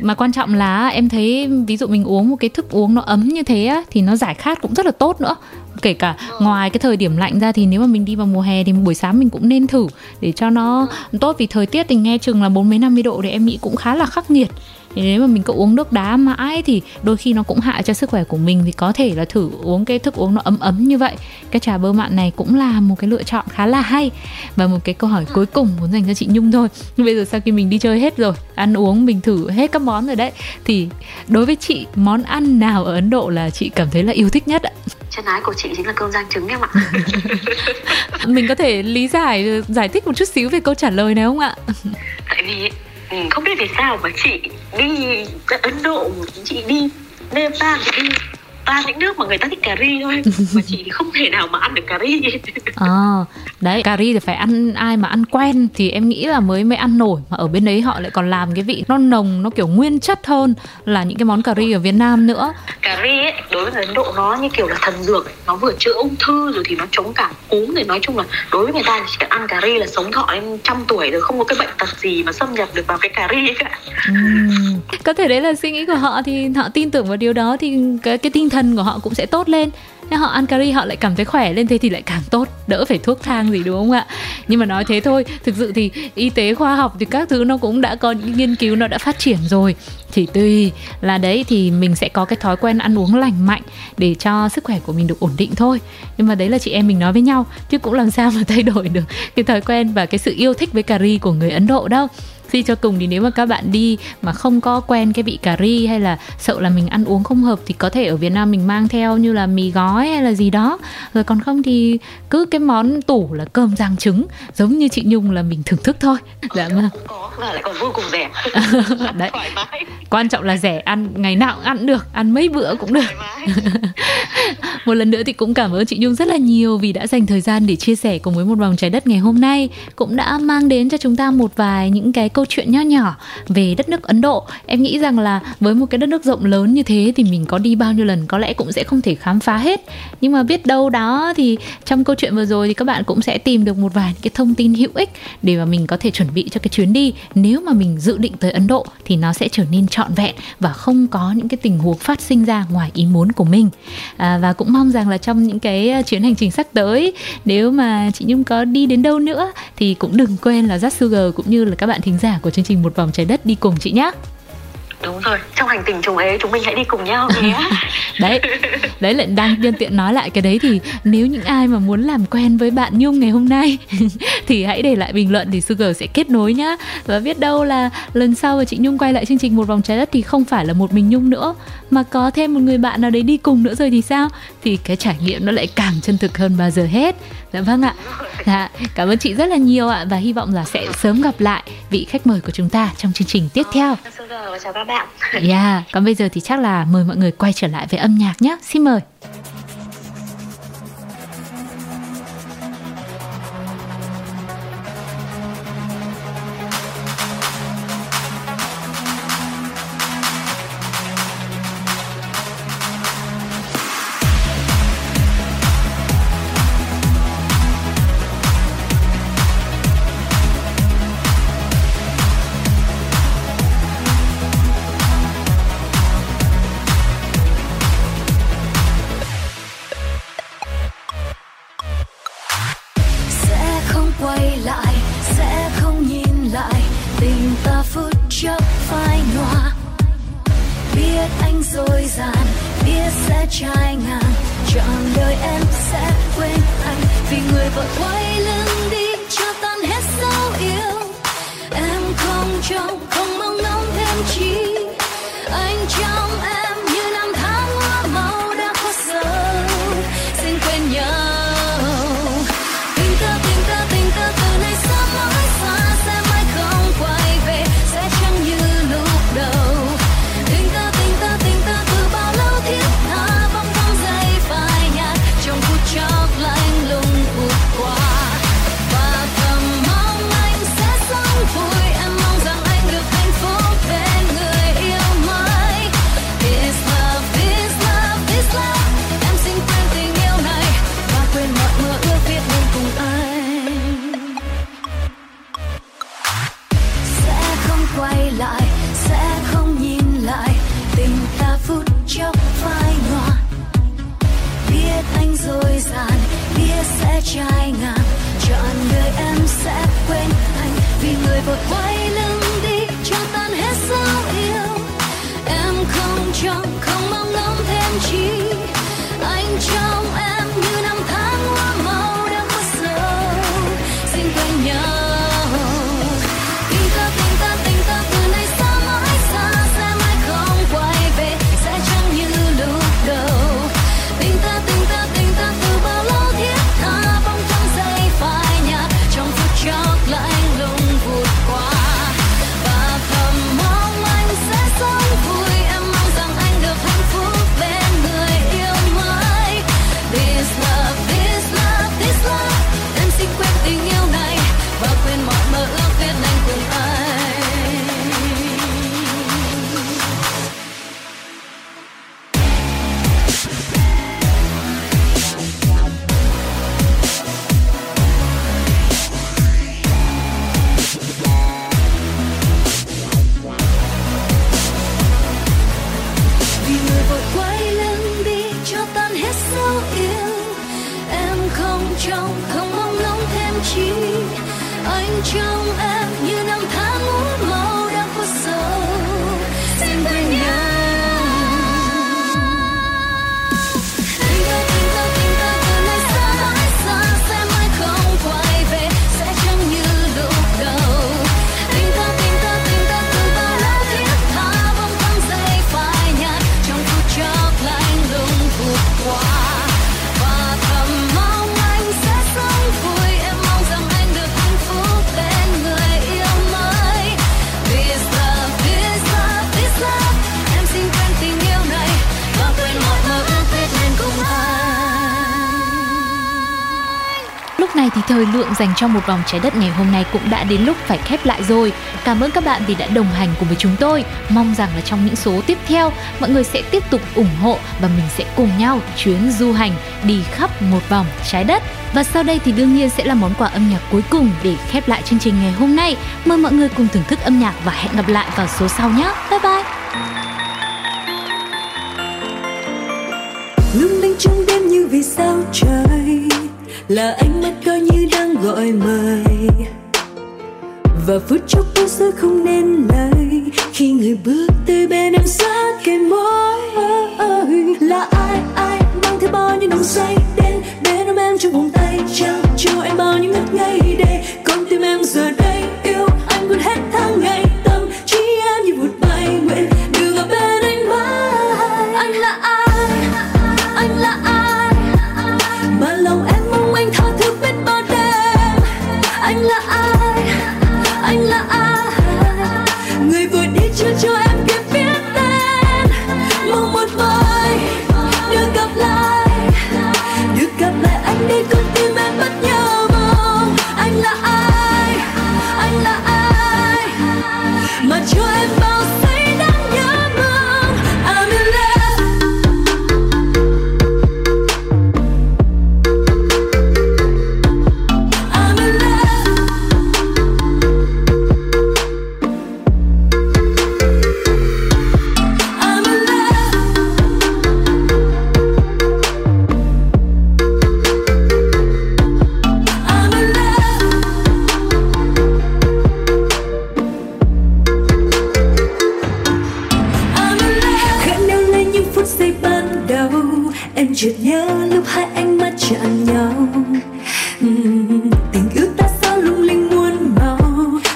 mà quan trọng là em thấy ví dụ mình uống một cái thức uống nó ấm như thế á, thì nó giải khát cũng rất là tốt nữa. Kể cả ngoài cái thời điểm lạnh ra thì nếu mà mình đi vào mùa hè thì buổi sáng mình cũng nên thử để cho nó tốt, vì thời tiết thì nghe chừng là bốn mươi năm mươi độ thì em nghĩ cũng khá là khắc nghiệt. Thì nếu mà mình cứ uống nước đá mãi thì đôi khi nó cũng hại cho sức khỏe của mình, thì có thể là thử uống cái thức uống nó ấm ấm như vậy. Cái trà bơ mạn này cũng là một cái lựa chọn khá là hay. Và một cái câu hỏi cuối cùng muốn dành cho chị Nhung thôi. Bây giờ sau khi mình đi chơi hết rồi, ăn uống mình thử hết các món rồi đấy, thì đối với chị món ăn nào ở Ấn Độ là chị cảm thấy là yêu thích nhất ạ? Chân ái của chị chính là cơm rang trứng em ạ. Mình có thể lý giải, giải thích một chút xíu về câu trả lời này không ạ? Tại vì không biết vì sao mà chị đi Ấn Độ, chị đi Nepal, chị đi ba những nước mà người ta thích cà ri thôi, mà chị thì không thể nào mà ăn được cà ri. À, đấy, cà ri thì phải ăn ai mà ăn quen thì em nghĩ là mới mới ăn nổi, mà ở bên đấy họ lại còn làm cái vị nó nồng, nó kiểu nguyên chất hơn là những cái món cà ri ở Việt Nam nữa. Cà ri ấy, đối với Ấn Độ nó như kiểu là thần dược, nó vừa chữa ung thư rồi thì nó chống cả cúm, rồi nói chung là đối với người ta chỉ cần ăn cà ri là sống thọ em trăm tuổi rồi, không có cái bệnh tật gì mà xâm nhập được vào cái cà ri ấy cả. Uhm. Có thể đấy là suy nghĩ của họ, thì họ tin tưởng vào điều đó thì cái cái tinh thân của họ cũng sẽ tốt lên. Nếu họ ăn cà ri họ lại cảm thấy khỏe lên, thế thì lại càng tốt, đỡ phải thuốc thang gì đúng không ạ? Nhưng mà nói thế thôi, thực sự thì y tế khoa học thì các thứ nó cũng đã có những nghiên cứu nó đã phát triển rồi. Thì tùy là đấy thì mình sẽ có cái thói quen ăn uống lành mạnh để cho sức khỏe của mình được ổn định thôi. Nhưng mà đấy là chị em mình nói với nhau, chứ cũng làm sao mà thay đổi được cái thói quen và cái sự yêu thích với cà ri của người Ấn Độ đâu. Suy cho cùng thì nếu mà các bạn đi mà không có quen cái vị cà ri hay là sợ là mình ăn uống không hợp thì có thể ở Việt Nam mình mang theo như là mì gói hay là gì đó. Rồi còn không thì cứ cái món tủ là cơm rang trứng giống như chị Nhung là mình thưởng thức thôi. Dạ mà. Có và lại còn vô cùng rẻ. Đấy. Quan trọng là rẻ, ăn ngày nào cũng ăn được, ăn mấy bữa cũng được. Một lần nữa thì cũng cảm ơn chị Nhung rất là nhiều vì đã dành thời gian để chia sẻ cùng với Một Vòng Trái Đất ngày hôm nay, cũng đã mang đến cho chúng ta một vài những cái câu chuyện nho nhỏ về đất nước Ấn Độ. Em nghĩ rằng là với một cái đất nước rộng lớn như thế thì mình có đi bao nhiêu lần có lẽ cũng sẽ không thể khám phá hết, nhưng mà biết đâu đó thì trong câu chuyện vừa rồi thì các bạn cũng sẽ tìm được một vài cái thông tin hữu ích để mà mình có thể chuẩn bị cho cái chuyến đi. Nếu mà mình dự định tới Ấn Độ thì nó sẽ trở nên trọn vẹn và không có những cái tình huống phát sinh ra ngoài ý muốn của mình. À, và cũng mong rằng là trong những cái chuyến hành trình sắp tới, nếu mà chị Nhung có đi đến đâu nữa thì cũng đừng quên là Sugar cũng như là các bạn thính giả của chương trình Một Vòng Trái Đất đi cùng chị nhé. Đúng rồi, trong hành tình chúng ấy chúng mình hãy đi cùng nhau nhé. Đấy, đấy lại đang nhân tiện nói lại cái đấy thì nếu những ai mà muốn làm quen với bạn Nhung ngày hôm nay thì hãy để lại bình luận thì Sugar sẽ kết nối nhá. Và biết đâu là lần sau mà chị Nhung quay lại chương trình Một Vòng Trái Đất thì không phải là một mình Nhung nữa mà có thêm một người bạn nào đấy đi cùng nữa rồi thì sao? Thì cái trải nghiệm nó lại càng chân thực hơn bao giờ hết. Dạ vâng ạ. Dạ, cảm ơn chị rất là nhiều ạ, và hy vọng là sẽ sớm gặp lại vị khách mời của chúng ta trong chương trình tiếp theo. Chào các bạn. Yeah, còn bây giờ thì chắc là mời mọi người quay trở lại với âm nhạc nhé. Xin mời. Good. sẽ trái ngang, chọn đời em sẽ quên anh vì người vội quay lưng đi cho tan hết dấu yêu. Em không chọn, không mong ngóng thêm chi, anh trong em như năm tháng hoa màu đã mất dấu, xin quên nhau. Thì thời lượng dành cho một vòng trái đất ngày hôm nay cũng đã đến lúc phải khép lại rồi. Cảm ơn các bạn vì đã đồng hành cùng với chúng tôi. Mong rằng là trong những số tiếp theo, mọi người sẽ tiếp tục ủng hộ và mình sẽ cùng nhau chuyến du hành đi khắp một vòng trái đất. Và sau đây thì đương nhiên sẽ là món quà âm nhạc cuối cùng để khép lại chương trình ngày hôm nay. Mời mọi người cùng thưởng thức âm nhạc và hẹn gặp lại vào số sau nhé. Bye bye. Lung linh trong đêm như vì sao trời, là ánh mắt coi như đang gọi mời, và phút chốc bối rối không nên lời khi người bước tới bên em sát kề môi. Là ai ai mang theo bao nhiêu nồng say đến bên ôm em trong vòng tay, trao cho em bao nhiêu ngất ngây để con tim em giờ đây yêu anh quên hết tháng ngày, tâm trí em như vụt bay nguyện được ở bên anh mãi. Anh là ai, anh là ai mà lòng em mong anh thao thức biết bao đêm. Anh là ai, anh là ai, người vừa đi chưa cho em kịp biết tên. Mong một vời được gặp lại, được gặp lại anh để con tim em bắt nhau mong. Anh là ai, anh là ai mà cho em bao giây đáng nhớ mong. I'm in love. Chợt nhớ lúc hai ánh mắt chạm nhau, uhm, tình yêu ta sao lung linh muôn màu,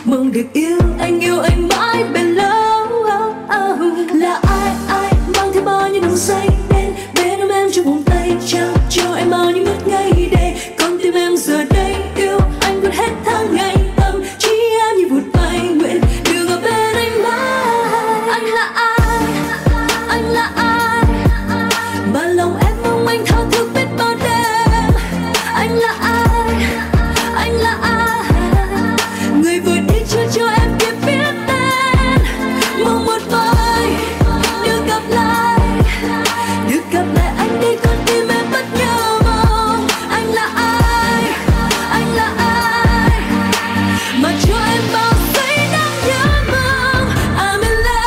mong được yêu anh, yêu anh mãi bền lâu. Oh, oh. Là ai ai mang theo bao nhiêu nồng say đến bên ôm em trong vòng tay, trao cho em bao nhiêu ngất ngây để con tim em giờ đây yêu anh quên hết tháng ngày, tâm trí em như vụt bay nguyện được ở bên anh mãi. Anh là ai, anh là ai mà lòng em anh thao thức biết bao đêm. Anh là ai, anh là ai, người vừa đi chưa cho em kịp biết tên. Mong một vời được gặp lại, được gặp lại anh để con tim em bắt nhau mong. Anh là ai, anh là ai mà cho em bao giây đáng nhớ mong. I'm in love.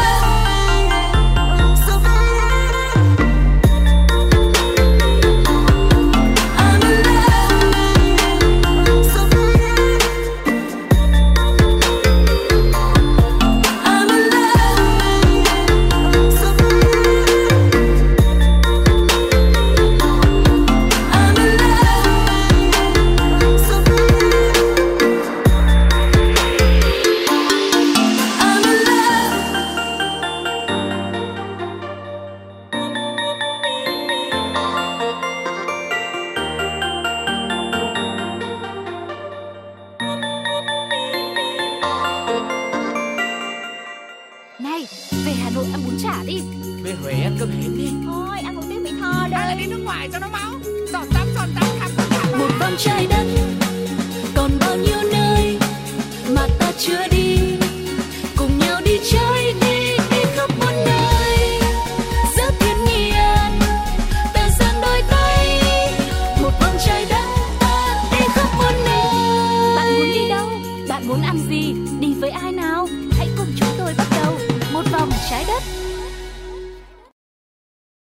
chả đi. Về Huế ăn cơm hến đi. Thôi ăn một miếng mì thò đây. Hay là đi nước ngoài cho nó máu. Giọt tắm, giọt tắm, khám, khám, khám. Một vòng trời đất.